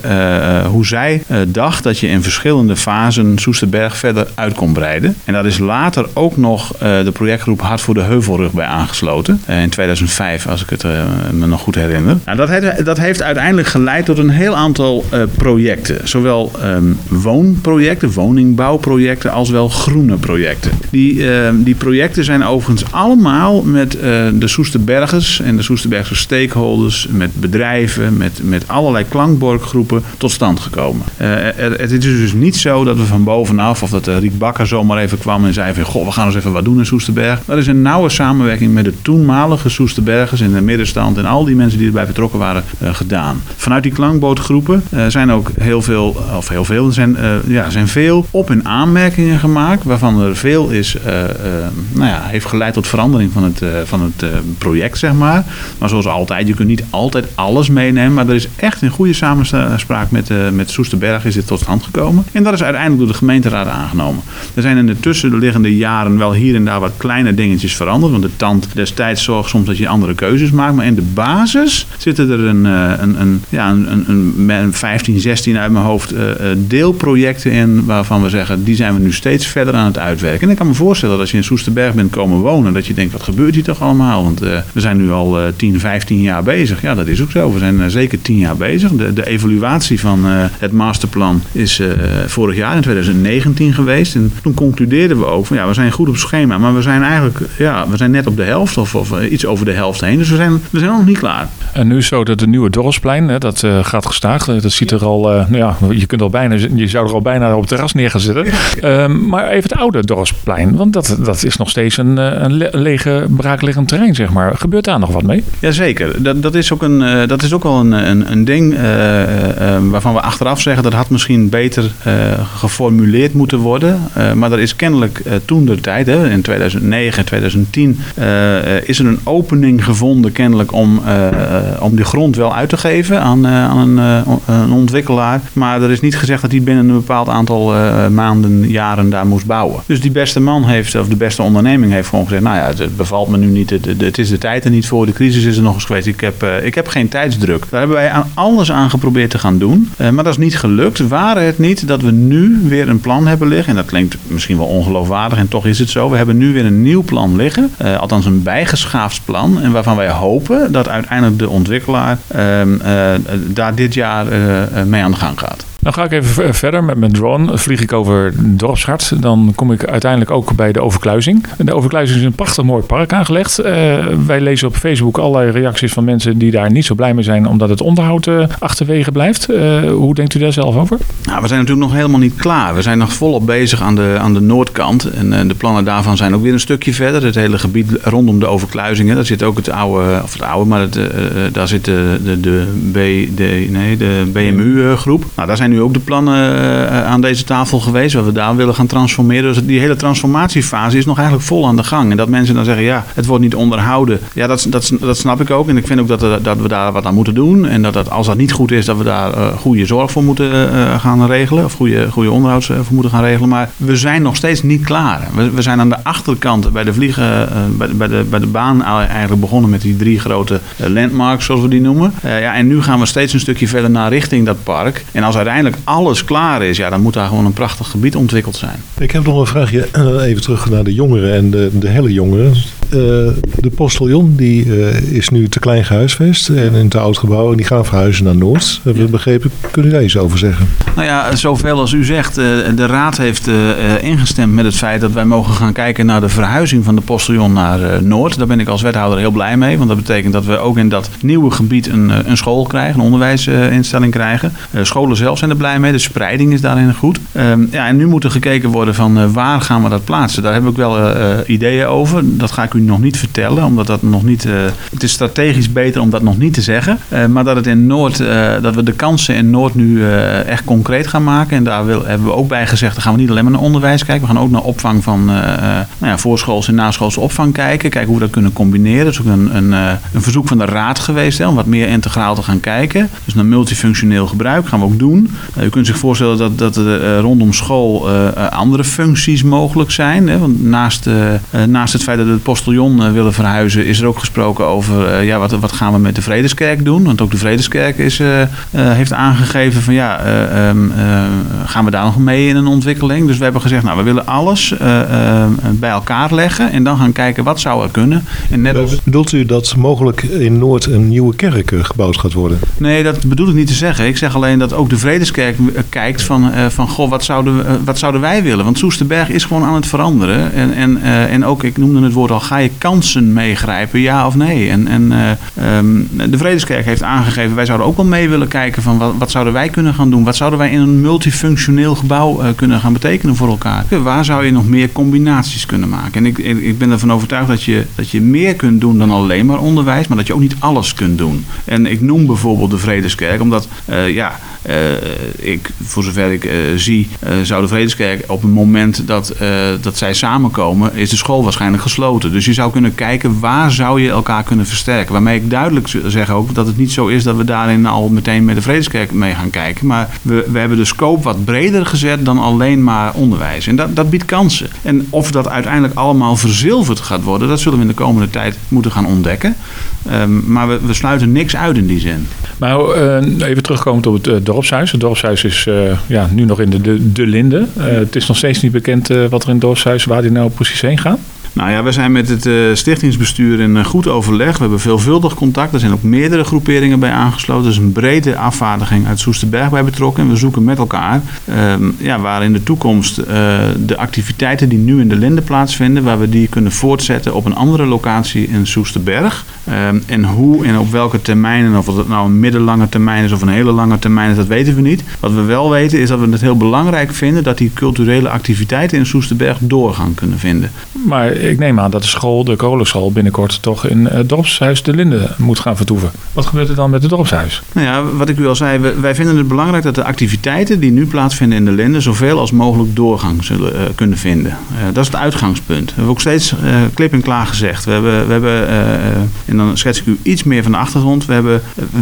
hoe zij dacht dat je in verschillende fasen Soesterberg verder uit kon breiden. En daar is later ook nog de projectgroep Hart voor de Heuvelrug bij aangesloten. In 2005, als ik het me nog goed herinner. Nou, dat heeft uiteindelijk geleid tot een heel aantal projecten. Zowel woonprojecten, woningbouwprojecten, als wel groene projecten. Die projecten zijn overigens allemaal met de Soesterbergers en de Soesterbergse stakeholders, met bedrijven, met allerlei klankbordgroepen tot stand gekomen. Het is dus niet zo dat we van bovenaf, of dat Riek Bakker zomaar even kwam en zei van, goh, we gaan eens even wat doen in Soesterberg. Dat is een nauwe samenwerking met de toenmalige Soesterbergers in de middenstand en al die mensen die erbij betrokken waren gedaan. Vanuit die klankbordgroepen zijn ook veel op- en aanmerkingen gemaakt, waarvan er veel is, heeft geleid tot verandering van het project, zeg maar. Maar zoals altijd, je kunt niet altijd alles meenemen, maar er is echt een goede samenspraak met Soesterberg is dit tot stand gekomen. En dat is uiteindelijk door de gemeenteraad aangenomen. Er zijn in de tussenliggende jaren wel hier en daar wat kleine dingetjes veranderd, want de tand destijds zorgt soms dat je andere keuzes maakt, maar in de basis zitten er een 15, 16 uit mijn hoofd deelprojecten in, waarvan we zeggen, die zijn we nu steeds verder aan het uitwerken. En ik kan me voorstellen dat als je in Soesterberg bent komen wonen, dat je denkt, wat gebeurt hier toch allemaal? Want we zijn nu al 10, 15 jaar bezig. Ja, dat is ook zo. We zijn zeker 10 jaar bezig. De evaluatie van het masterplan is vorig jaar in 2019 geweest. En toen concludeerden we ook van, ja, we zijn goed op schema, maar we zijn eigenlijk, ja, we zijn net op de helft of iets over de helft heen. Dus we zijn nog niet klaar. En nu is zo dat de nieuwe dorpsplein, dat gaat gestaag. Dat ziet er al, je zou er al bijna op het terras neer gaan zitten. Maar even het oude dorpsplein, want dat is nog steeds een lege, braakliggend terrein, zeg maar. Gebeurt daar nog wat mee? Jazeker. Dat is ook wel een ding waarvan we achteraf zeggen, dat had misschien beter geformuleerd moeten worden. Maar er is kennelijk toentertijd, in 2009, 2010, is er een opening gevonden kennelijk om die grond wel uit te geven aan een ontwikkelaar. Maar er is niet gezegd dat die binnen een bepaald aantal maanden, jaren daar moest bouwen. Dus die beste man de beste onderneming heeft gewoon gezegd, nou ja, het bevalt me nu niet, het is de tijd er niet voor, de crisis is er nog eens geweest, ik heb geen tijdsdruk. Daar hebben wij aan alles aan geprobeerd te gaan doen, maar dat is niet gelukt. Waren het niet dat we nu weer een plan hebben liggen, en dat klinkt misschien wel ongeloofwaardig en toch is het zo, we hebben nu weer een nieuw plan liggen, althans een bijgeschaafd plan, en waarvan wij hopen dat uiteindelijk de ontwikkelaar daar dit jaar mee aan de gang gaat. Dan ga ik even verder met mijn drone. Vlieg ik over Dorpshart. Dan kom ik uiteindelijk ook bij de Overkluizing. De Overkluizing is een prachtig mooi park aangelegd. Wij lezen op Facebook allerlei reacties van mensen die daar niet zo blij mee zijn, omdat het onderhoud achterwege blijft. Hoe denkt u daar zelf over? Nou, we zijn natuurlijk nog helemaal niet klaar. We zijn nog volop bezig aan de noordkant. En de plannen daarvan zijn ook weer een stukje verder. Het hele gebied rondom de Overkluizingen. Daar zit ook daar zit de BMU-groep. Nou, daar zijn nu ook de plannen aan deze tafel geweest, waar we daar willen gaan transformeren. Dus die hele transformatiefase is nog eigenlijk vol aan de gang. En dat mensen dan zeggen, ja, het wordt niet onderhouden. Ja, dat snap ik ook. En ik vind ook dat we daar wat aan moeten doen. En dat als dat niet goed is, dat we daar goede zorg voor moeten gaan regelen. Of goede onderhoud voor moeten gaan regelen. Maar we zijn nog steeds niet klaar. We zijn aan de achterkant bij de vliegen, bij de baan eigenlijk begonnen met die 3 grote landmarks, zoals we die noemen. En nu gaan we steeds een stukje verder naar richting dat park. En als uiteindelijk uiteindelijk alles klaar is, ja, dan moet daar gewoon een prachtig gebied ontwikkeld zijn. Ik heb nog een vraagje, even terug naar de jongeren en de helle jongeren. De Postillon die is nu te klein gehuisvest en in te oud gebouw en die gaan verhuizen naar Noord. Hebben we begrepen, kunnen u daar iets over zeggen? Nou ja, zoveel als u zegt, de raad heeft ingestemd met het feit dat wij mogen gaan kijken naar de verhuizing van de Postillon naar Noord. Daar ben ik als wethouder heel blij mee, want dat betekent dat we ook in dat nieuwe gebied een school krijgen, een onderwijsinstelling krijgen. Scholen zelf zijn er blij mee, de spreiding is daarin goed. Ja, en nu moet er gekeken worden van waar gaan we dat plaatsen. Daar heb ik wel ideeën over. Dat ga ik u nog niet vertellen, omdat dat nog niet... het is strategisch beter om dat nog niet te zeggen. Maar dat het in Noord, dat we de kansen in Noord nu echt concreet gaan maken. En daar hebben we ook bij gezegd, dan gaan we niet alleen maar naar onderwijs kijken. We gaan ook naar opvang van voorschoolse en naschoolse opvang kijken. Kijken hoe we dat kunnen combineren. Dat is ook een verzoek van de raad geweest, om wat meer integraal te gaan kijken. Dus naar multifunctioneel gebruik gaan we ook doen. U kunt zich voorstellen dat rondom school andere functies mogelijk zijn. Want naast het feit dat we het Postillon willen verhuizen, is er ook gesproken over wat gaan we met de Vredeskerk doen. Want ook de Vredeskerk heeft aangegeven van gaan we daar nog mee in een ontwikkeling. Dus we hebben gezegd, nou, we willen alles bij elkaar leggen en dan gaan kijken wat zou er kunnen. En net als... Bedoelt u dat mogelijk in Noord een nieuwe kerk gebouwd gaat worden? Nee, dat bedoel ik niet te zeggen. Ik zeg alleen dat ook de Vredeskerk kijkt van goh, wat zouden wij willen? Want Soesterberg is gewoon aan het veranderen. En ook, ik noemde het woord al, ga je kansen meegrijpen, ja of nee? En de Vredeskerk heeft aangegeven, wij zouden ook wel mee willen kijken van wat zouden wij kunnen gaan doen? Wat zouden wij in een multifunctioneel gebouw kunnen gaan betekenen voor elkaar? Waar zou je nog meer combinaties kunnen maken? En ik ben ervan overtuigd dat je meer kunt doen dan alleen maar onderwijs, maar dat je ook niet alles kunt doen. En ik noem bijvoorbeeld de Vredeskerk, omdat ik, voor zover ik zie, zou de Vredeskerk op het moment dat zij samenkomen, is de school waarschijnlijk gesloten. Dus je zou kunnen kijken, waar zou je elkaar kunnen versterken? Waarmee ik duidelijk zeg ook dat het niet zo is dat we daarin al meteen met de Vredeskerk mee gaan kijken. Maar we hebben de scope wat breder gezet dan alleen maar onderwijs. En dat biedt kansen. En of dat uiteindelijk allemaal verzilverd gaat worden, dat zullen we in de komende tijd moeten gaan ontdekken. Maar we sluiten niks uit in die zin. Maar even terugkomend op het dorpshuis. Het dorpshuis is nu nog in de Linde. Het is nog steeds niet bekend wat er in het dorpshuis, waar die nou precies heen gaat. Nou ja, we zijn met het stichtingsbestuur in goed overleg. We hebben veelvuldig contact. Er zijn ook meerdere groeperingen bij aangesloten. Er is een brede afvaardiging uit Soesterberg bij betrokken. En we zoeken met elkaar waar in de toekomst de activiteiten die nu in de Linde plaatsvinden, waar we die kunnen voortzetten op een andere locatie in Soesterberg. En hoe en op welke termijn, en of het nou een middellange termijn is of een hele lange termijn is, dat weten we niet. Wat we wel weten is dat we het heel belangrijk vinden dat die culturele activiteiten in Soesterberg doorgang kunnen vinden. Maar ik neem aan dat de school, de Carolus school, binnenkort toch in het dorpshuis De Linde moet gaan vertoeven. Wat gebeurt er dan met het dorpshuis? Nou ja, wat ik u al zei, wij vinden het belangrijk dat de activiteiten die nu plaatsvinden in De Linde zoveel als mogelijk doorgang zullen kunnen vinden. Dat is het uitgangspunt. We hebben ook steeds klip en klaar gezegd. En dan schets ik u iets meer van de achtergrond.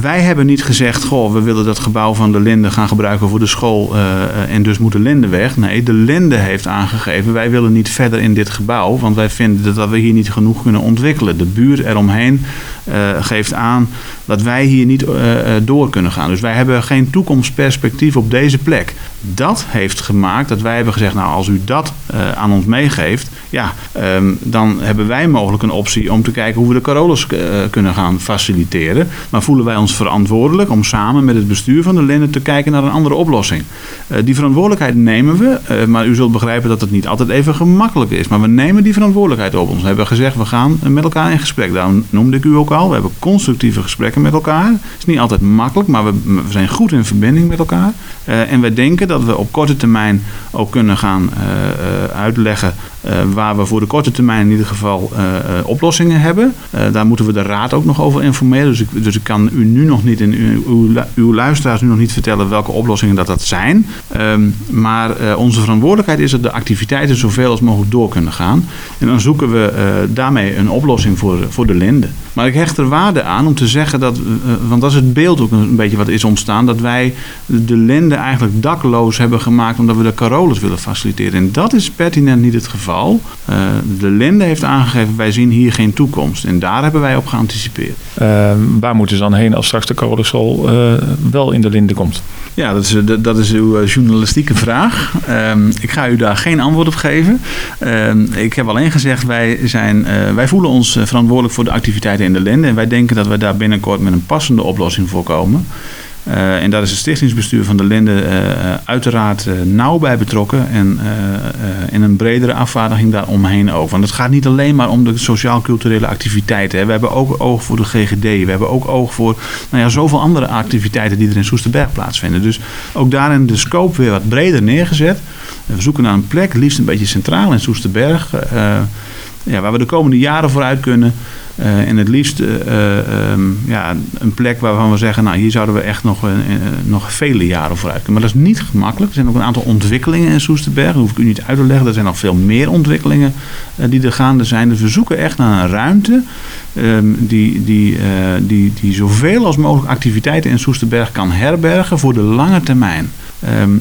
Wij hebben niet gezegd, we willen dat gebouw van De Linde gaan gebruiken voor de school en dus moet De Linde weg. Nee, De Linde heeft aangegeven, wij willen niet verder in dit gebouw, want wij vinden dat we hier niet genoeg kunnen ontwikkelen. De buurt eromheen geeft aan dat wij hier niet door kunnen gaan. Dus wij hebben geen toekomstperspectief op deze plek. Dat heeft gemaakt dat wij hebben gezegd, nou, als u dat aan ons meegeeft, dan hebben wij mogelijk een optie om te kijken hoe we de Carolus kunnen gaan faciliteren. Maar voelen wij ons verantwoordelijk om samen met het bestuur van De Linde te kijken naar een andere oplossing. Die verantwoordelijkheid nemen we, maar u zult begrijpen dat het niet altijd even gemakkelijk is. Maar we nemen die verantwoordelijkheid op ons. We hebben gezegd, we gaan met elkaar in gesprek. Daarom noemde ik u ook al, we hebben constructieve gesprekken met elkaar. Het is niet altijd makkelijk, maar we zijn goed in verbinding met elkaar. En wij denken dat we op korte termijn ook kunnen gaan uitleggen waar we voor de korte termijn in ieder geval oplossingen hebben. Daar moeten we de raad ook nog over informeren. Dus ik kan u nu nog niet en uw luisteraars nu nog niet vertellen welke oplossingen dat zijn. Maar onze verantwoordelijkheid is dat de activiteiten zoveel als mogelijk door kunnen gaan. En dan zoeken we daarmee een oplossing voor De Linde. Maar ik hecht er waarde aan om te zeggen dat, want dat is het beeld ook een beetje wat is ontstaan, dat wij De Linde eigenlijk dakloos hebben gemaakt omdat we de Carolus willen faciliteren. En dat is pertinent niet het geval. geval. De Linde heeft aangegeven, wij zien hier geen toekomst. En daar hebben wij op geanticipeerd. Waar moeten ze dan heen als straks de Carolus wel in de Linde komt? Ja, dat is uw journalistieke vraag. Ik ga u daar geen antwoord op geven. Ik heb alleen gezegd, wij voelen ons verantwoordelijk voor de activiteiten in de Linde. En wij denken dat we daar binnenkort met een passende oplossing voor komen. En daar is het stichtingsbestuur van de Linde uiteraard nauw bij betrokken. En in een bredere afvaardiging daaromheen ook. Want het gaat niet alleen maar om de sociaal-culturele activiteiten. Hè. We hebben ook oog voor de GGD. We hebben ook oog voor zoveel andere activiteiten die er in Soesterberg plaatsvinden. Dus ook daarin de scope weer wat breder neergezet. We zoeken naar een plek, liefst een beetje centraal in Soesterberg. Waar we de komende jaren vooruit kunnen. En het liefst een plek waarvan we zeggen, hier zouden we echt nog vele jaren vooruit kunnen. Maar dat is niet gemakkelijk. Er zijn ook een aantal ontwikkelingen in Soesterberg. Dat hoef ik u niet uit te leggen. Er zijn nog veel meer ontwikkelingen die er gaande zijn. Dus we zoeken echt naar een ruimte die zoveel als mogelijk activiteiten in Soesterberg kan herbergen voor de lange termijn.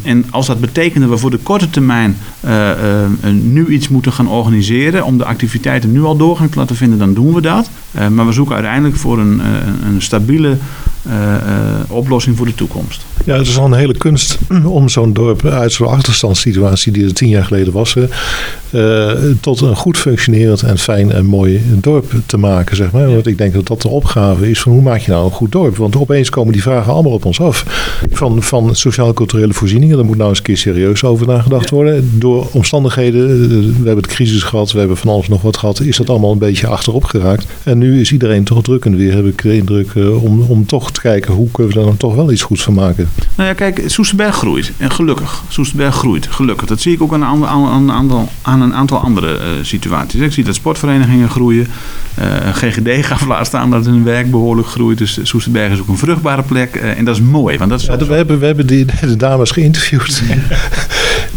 En als dat betekent dat we voor de korte termijn nu iets moeten gaan organiseren om de activiteiten nu al doorgang te laten vinden, dan doen we dat. Maar we zoeken uiteindelijk voor een stabiele oplossing voor de toekomst. Ja, het is al een hele kunst om zo'n dorp uit zo'n achterstandssituatie die er 10 jaar geleden was, tot een goed functionerend en fijn en mooi dorp te maken, zeg maar. Want ik denk dat dat de opgave is van hoe maak je nou een goed dorp? Want opeens komen die vragen allemaal op ons af. Van sociaal-culturele voorzieningen, daar moet nou eens een keer serieus over nagedacht worden. Door omstandigheden, we hebben de crisis gehad, we hebben van alles nog wat gehad, is dat allemaal een beetje achterop geraakt. En nu is iedereen toch druk en weer heb ik de indruk om toch te kijken hoe kunnen we daar dan toch wel iets goeds van maken. Nou ja, kijk, Soesterberg groeit. En gelukkig. Soesterberg groeit. Gelukkig. Dat zie ik ook aan een aantal andere situaties. Ik zie dat sportverenigingen groeien. GGD gaf laatst staan dat hun werk behoorlijk groeit. Dus Soesterberg is ook een vruchtbare plek. En dat is mooi. Want dat is we hebben de dames geïnterviewd. Ja.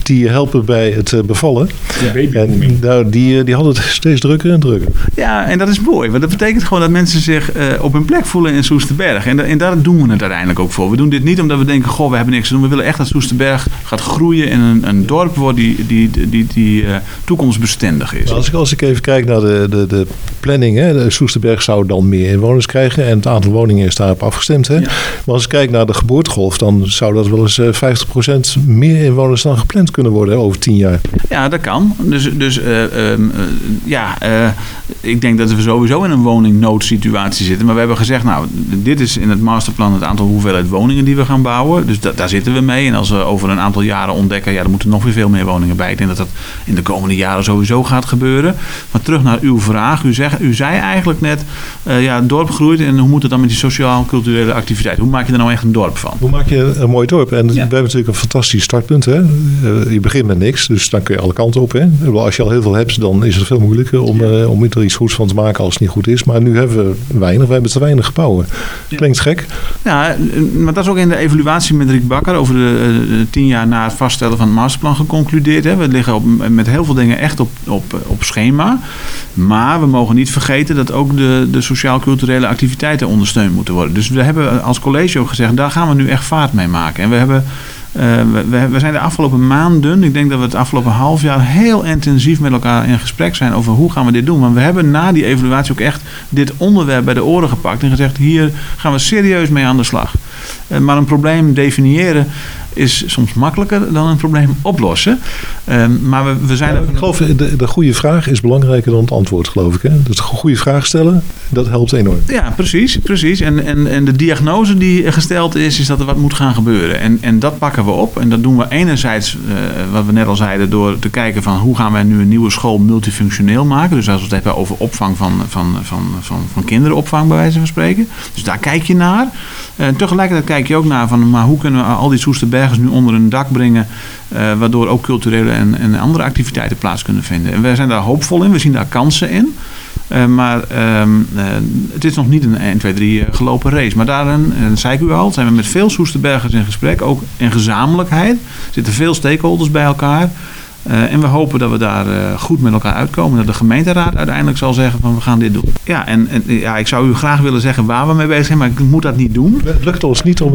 Die helpen bij het bevallen. Ja. En die hadden het steeds drukker en drukker. Ja, en dat is mooi. Want dat betekent gewoon dat mensen zich op hun plek voelen in Soesterberg. En daar doen we het uiteindelijk ook voor. We doen dit niet omdat we denken, we hebben niks te doen. We willen echt dat Soesterberg gaat groeien en een dorp wordt die toekomstbestendig is. Als ik even kijk naar de planning, hè, Soesterberg zou dan meer inwoners krijgen en het aantal woningen is daarop afgestemd. Hè? Ja. Maar als ik kijk naar de geboortegolf, dan zou dat wel eens 50% meer inwoners dan gepland kunnen worden hè, over 10 jaar. Ja, dat kan. Dus ik denk dat we sowieso in een woningnoodsituatie zitten. Maar we hebben gezegd, dit is in het masterplan het aantal hoeveelheid woningen die we gaan bouwen. Dus daar zitten we mee. En als we over een aantal jaren ontdekken, er moeten nog weer veel meer woningen bij. Ik denk dat dat in de komende jaren sowieso gaat gebeuren. Maar terug naar uw vraag. U zei eigenlijk net, het dorp groeit en hoe moet het dan met die sociaal-culturele activiteit? Hoe maak je er nou echt een dorp van? Hoe maak je een mooi dorp? En we hebben natuurlijk een fantastisch startpunt. Hè? Je begint met niks, dus dan kun je alle kanten op. Hè? Als je al heel veel hebt, dan is het veel moeilijker om er iets goeds van te maken als het niet goed is. Maar nu hebben we weinig. We hebben te weinig gebouwen. Ja. Klinkt gek. Ja, maar dat is ook in de evaluatie met Riek Bakker over de 10 jaar na het vaststellen van het masterplan geconcludeerd. Hè. We liggen met heel veel dingen echt op schema. Maar we mogen niet vergeten dat ook de sociaal-culturele activiteiten ondersteund moeten worden. Dus we hebben als college ook gezegd, daar gaan we nu echt vaart mee maken. En we hebben... We zijn de afgelopen maanden, ik denk dat we het afgelopen half jaar heel intensief met elkaar in gesprek zijn over hoe gaan we dit doen. Want we hebben na die evaluatie ook echt dit onderwerp bij de oren gepakt en gezegd, hier gaan we serieus mee aan de slag. Maar een probleem definiëren is soms makkelijker dan een probleem oplossen. Maar we zijn... Ja, ik geloof, de goede vraag is belangrijker dan het antwoord, geloof ik. Hè? Dus een goede vraag stellen, dat helpt enorm. Ja, precies. En de diagnose die gesteld is dat er wat moet gaan gebeuren. En dat pakken we op. En dat doen we enerzijds, wat we net al zeiden, door te kijken van hoe gaan wij nu een nieuwe school multifunctioneel maken. Dus als we het hebben over opvang van kinderenopvang, bij wijze van spreken. Dus daar kijk je naar. Tegelijkertijd kijk je ook naar van, maar hoe kunnen we al die Soesterbergers nu onder hun dak brengen, waardoor ook culturele en andere activiteiten plaats kunnen vinden. En wij zijn daar hoopvol in, we zien daar kansen in. Maar het is nog niet een 1, 2, 3 gelopen race. Maar daarin, dat zei ik u al, zijn we met veel Soesterbergers in gesprek, ook in gezamenlijkheid. Er zitten veel stakeholders bij elkaar. En we hopen dat we daar goed met elkaar uitkomen. Dat de gemeenteraad uiteindelijk zal zeggen van we gaan dit doen. Ja, en ik zou u graag willen zeggen waar we mee bezig zijn, maar ik moet dat niet doen. Het lukt ons niet om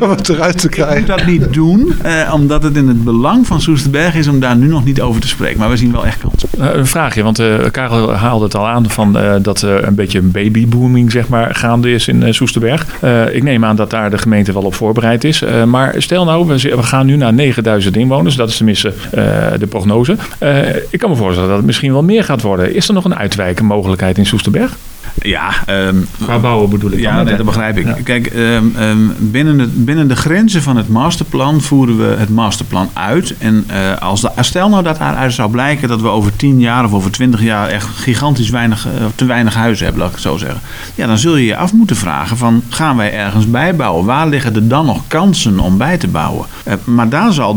het eruit te krijgen. Ik moet dat niet doen, omdat het in het belang van Soesterberg is om daar nu nog niet over te spreken. Maar we zien wel echt kansen. Een vraagje, want Karel haalde het al aan van dat een beetje een babybooming zeg maar gaande is in Soesterberg. Ik neem aan dat daar de gemeente wel op voorbereid is. Maar stel nou, we gaan nu naar 9000 inwoners. Dat is tenminste de prognose. Ik kan me voorstellen dat het misschien wel meer gaat worden. Is er nog een uitwijkenmogelijkheid in Soesterberg? Ja. Qua bouwen bedoel ik. Ja, dat begrijp ik. Ja. Kijk, binnen de grenzen van het masterplan voeren we het masterplan uit. En stel nou dat daaruit zou blijken dat we over 10 jaar of over 20 jaar echt gigantisch te weinig huizen hebben, laat ik het zo zeggen. Ja, dan zul je je af moeten vragen van, gaan wij ergens bijbouwen? Waar liggen er dan nog kansen om bij te bouwen? Maar daar zal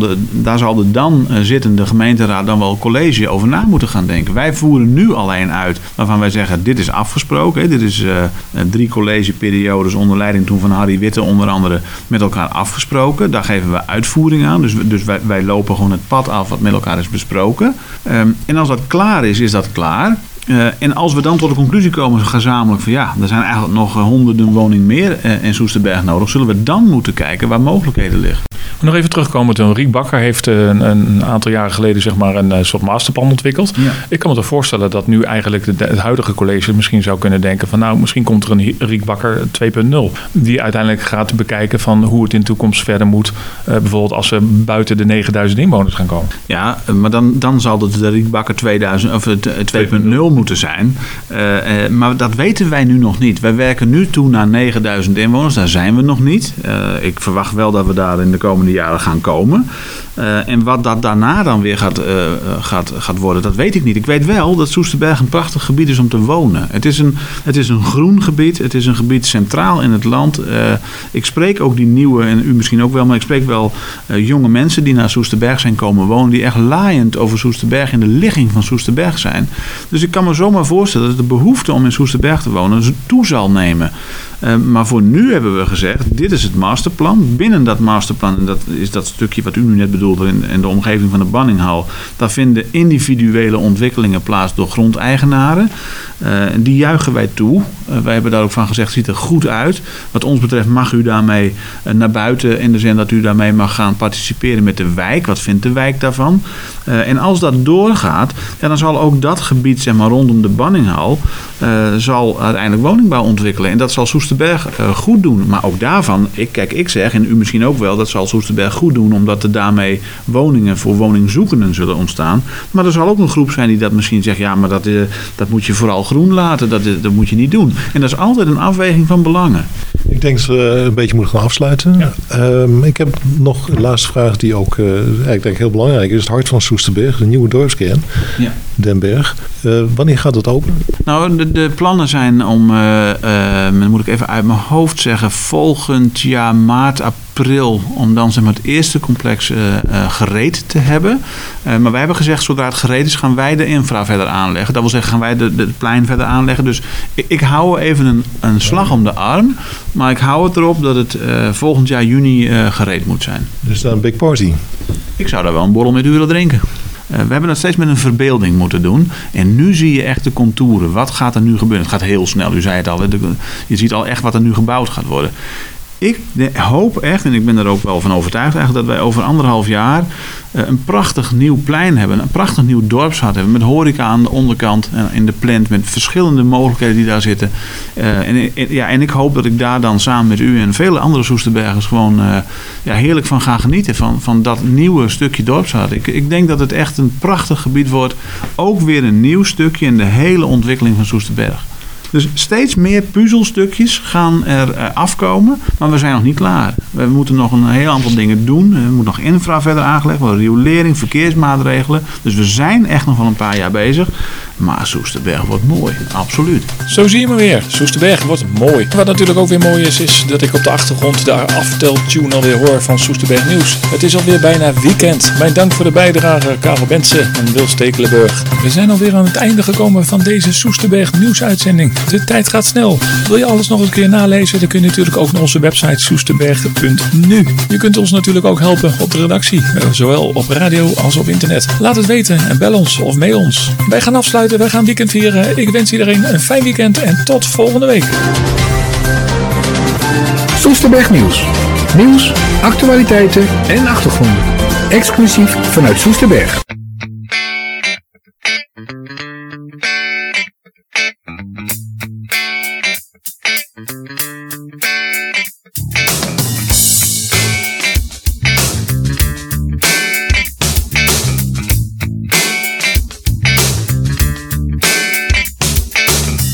de dan zittende gemeenteraad dan wel college over na moeten gaan denken. Wij voeren nu alleen uit waarvan wij zeggen, dit is afgesproken. Dit is 3 collegeperiodes onder leiding toen van Harry Witte onder andere met elkaar afgesproken. Daar geven we uitvoering aan. Dus wij lopen gewoon het pad af wat met elkaar is besproken. En als dat klaar is, is dat klaar. En als we dan tot de conclusie komen gezamenlijk van ja, er zijn eigenlijk nog honderden woningen meer in Soesterberg nodig, zullen we dan moeten kijken waar mogelijkheden liggen. Nog even terugkomen toen Riek Bakker heeft een aantal jaren geleden zeg maar een soort masterplan ontwikkeld. Ja. Ik kan me toch voorstellen dat nu eigenlijk het huidige college misschien zou kunnen denken van nou, misschien komt er een Riek Bakker 2.0. Die uiteindelijk gaat bekijken van hoe het in de toekomst verder moet. Bijvoorbeeld als ze buiten de 9000 inwoners gaan komen. Ja, maar dan zal het de Riek Bakker 2.0 moeten zijn. Maar dat weten wij nu nog niet. Wij werken nu toe naar 9000 inwoners. Daar zijn we nog niet. Ik verwacht wel dat we daar in de komende jaren gaan komen. En wat dat daarna dan weer gaat worden, dat weet ik niet. Ik weet wel dat Soesterberg een prachtig gebied is om te wonen. Het is een groen gebied. Het is een gebied centraal in het land. Ik spreek ook die nieuwe, en u misschien ook wel, maar ik spreek wel jonge mensen die naar Soesterberg zijn komen wonen, die echt laaiend over Soesterberg en de ligging van Soesterberg zijn. Dus ik kan me zomaar voorstellen dat de behoefte om in Soesterberg te wonen toe zal nemen. Maar voor nu hebben we gezegd, dit is het masterplan. Binnen dat masterplan, en dat is dat stukje wat u nu net bedoelde in de omgeving van de Banninghal, daar vinden individuele ontwikkelingen plaats door grondeigenaren. Die juichen wij toe. Wij hebben daar ook van gezegd, ziet er goed uit. Wat ons betreft mag u daarmee naar buiten, in de zin dat u daarmee mag gaan participeren met de wijk. Wat vindt de wijk daarvan? En als dat doorgaat, ja, dan zal ook dat gebied, zeg maar, rondom de Banninghal zal uiteindelijk woningbouw ontwikkelen. En dat zal Soesterberg goed doen. Maar ook daarvan, ik zeg, en u misschien ook wel, dat zal Soesterberg goed doen, omdat er daarmee woningen voor woningzoekenden zullen ontstaan. Maar er zal ook een groep zijn die dat misschien zegt, ja, maar dat moet je vooral groen laten, dat moet je niet doen. En dat is altijd een afweging van belangen. Ik denk dat we een beetje moeten gaan afsluiten. Ja. Ik heb nog een laatste vraag die ook ik denk heel belangrijk is. Het hart van Soesterberg, de nieuwe dorpskern, ja. Den Berg. Wanneer gaat dat open? Nou, de plannen zijn om, dan moet ik even uit mijn hoofd zeggen, volgend jaar maart, april, om dan zeg maar het eerste complex gereed te hebben. Maar wij hebben gezegd, zodra het gereed is, gaan wij de infra verder aanleggen. Dat wil zeggen, gaan wij het plein verder aanleggen. Dus ik hou even een slag om de arm. Maar ik hou het erop dat het volgend jaar juni gereed moet zijn. Dus dan een big party? Ik zou daar wel een borrel mee willen drinken. We hebben dat steeds met een verbeelding moeten doen. En nu zie je echt de contouren. Wat gaat er nu gebeuren? Het gaat heel snel, u zei het al. Je ziet al echt wat er nu gebouwd gaat worden. Ik hoop echt, en ik ben er ook wel van overtuigd eigenlijk, dat wij over 1,5 jaar een prachtig nieuw plein hebben. Een prachtig nieuw dorpshart hebben. Met horeca aan de onderkant en in de plant. Met verschillende mogelijkheden die daar zitten. En ik hoop dat ik daar dan samen met u en vele andere Soesterbergers gewoon heerlijk van ga genieten. Van dat nieuwe stukje dorpshart. Ik denk dat het echt een prachtig gebied wordt. Ook weer een nieuw stukje in de hele ontwikkeling van Soesterberg. Dus steeds meer puzzelstukjes gaan er afkomen, maar we zijn nog niet klaar. We moeten nog een heel aantal dingen doen. We moeten nog infra verder aangelegd worden, riolering, verkeersmaatregelen. Dus we zijn echt nog wel een paar jaar bezig. Maar Soesterberg wordt mooi, absoluut. Zo zie je maar weer, Soesterberg wordt mooi. Wat natuurlijk ook weer mooi is, is dat ik op de achtergrond de afteltune alweer hoor van Soesterberg Nieuws. Het is alweer bijna weekend. Mijn dank voor de bijdrage Karel Bensen en Wil Stekelenburg. We zijn alweer aan het einde gekomen van deze Soesterberg Nieuws uitzending. de tijd gaat snel. Wil je alles nog een keer nalezen? Dan kun je natuurlijk ook naar onze website soesterberg.nu. Je kunt ons natuurlijk ook helpen op de redactie, zowel op radio als op internet. Laat het weten en bel ons of mail ons. Wij gaan afsluiten, wij gaan weekend vieren. Ik wens iedereen een fijn weekend en tot volgende week. Soesterberg Nieuws. Nieuws, actualiteiten en achtergronden. Exclusief vanuit Soesterberg.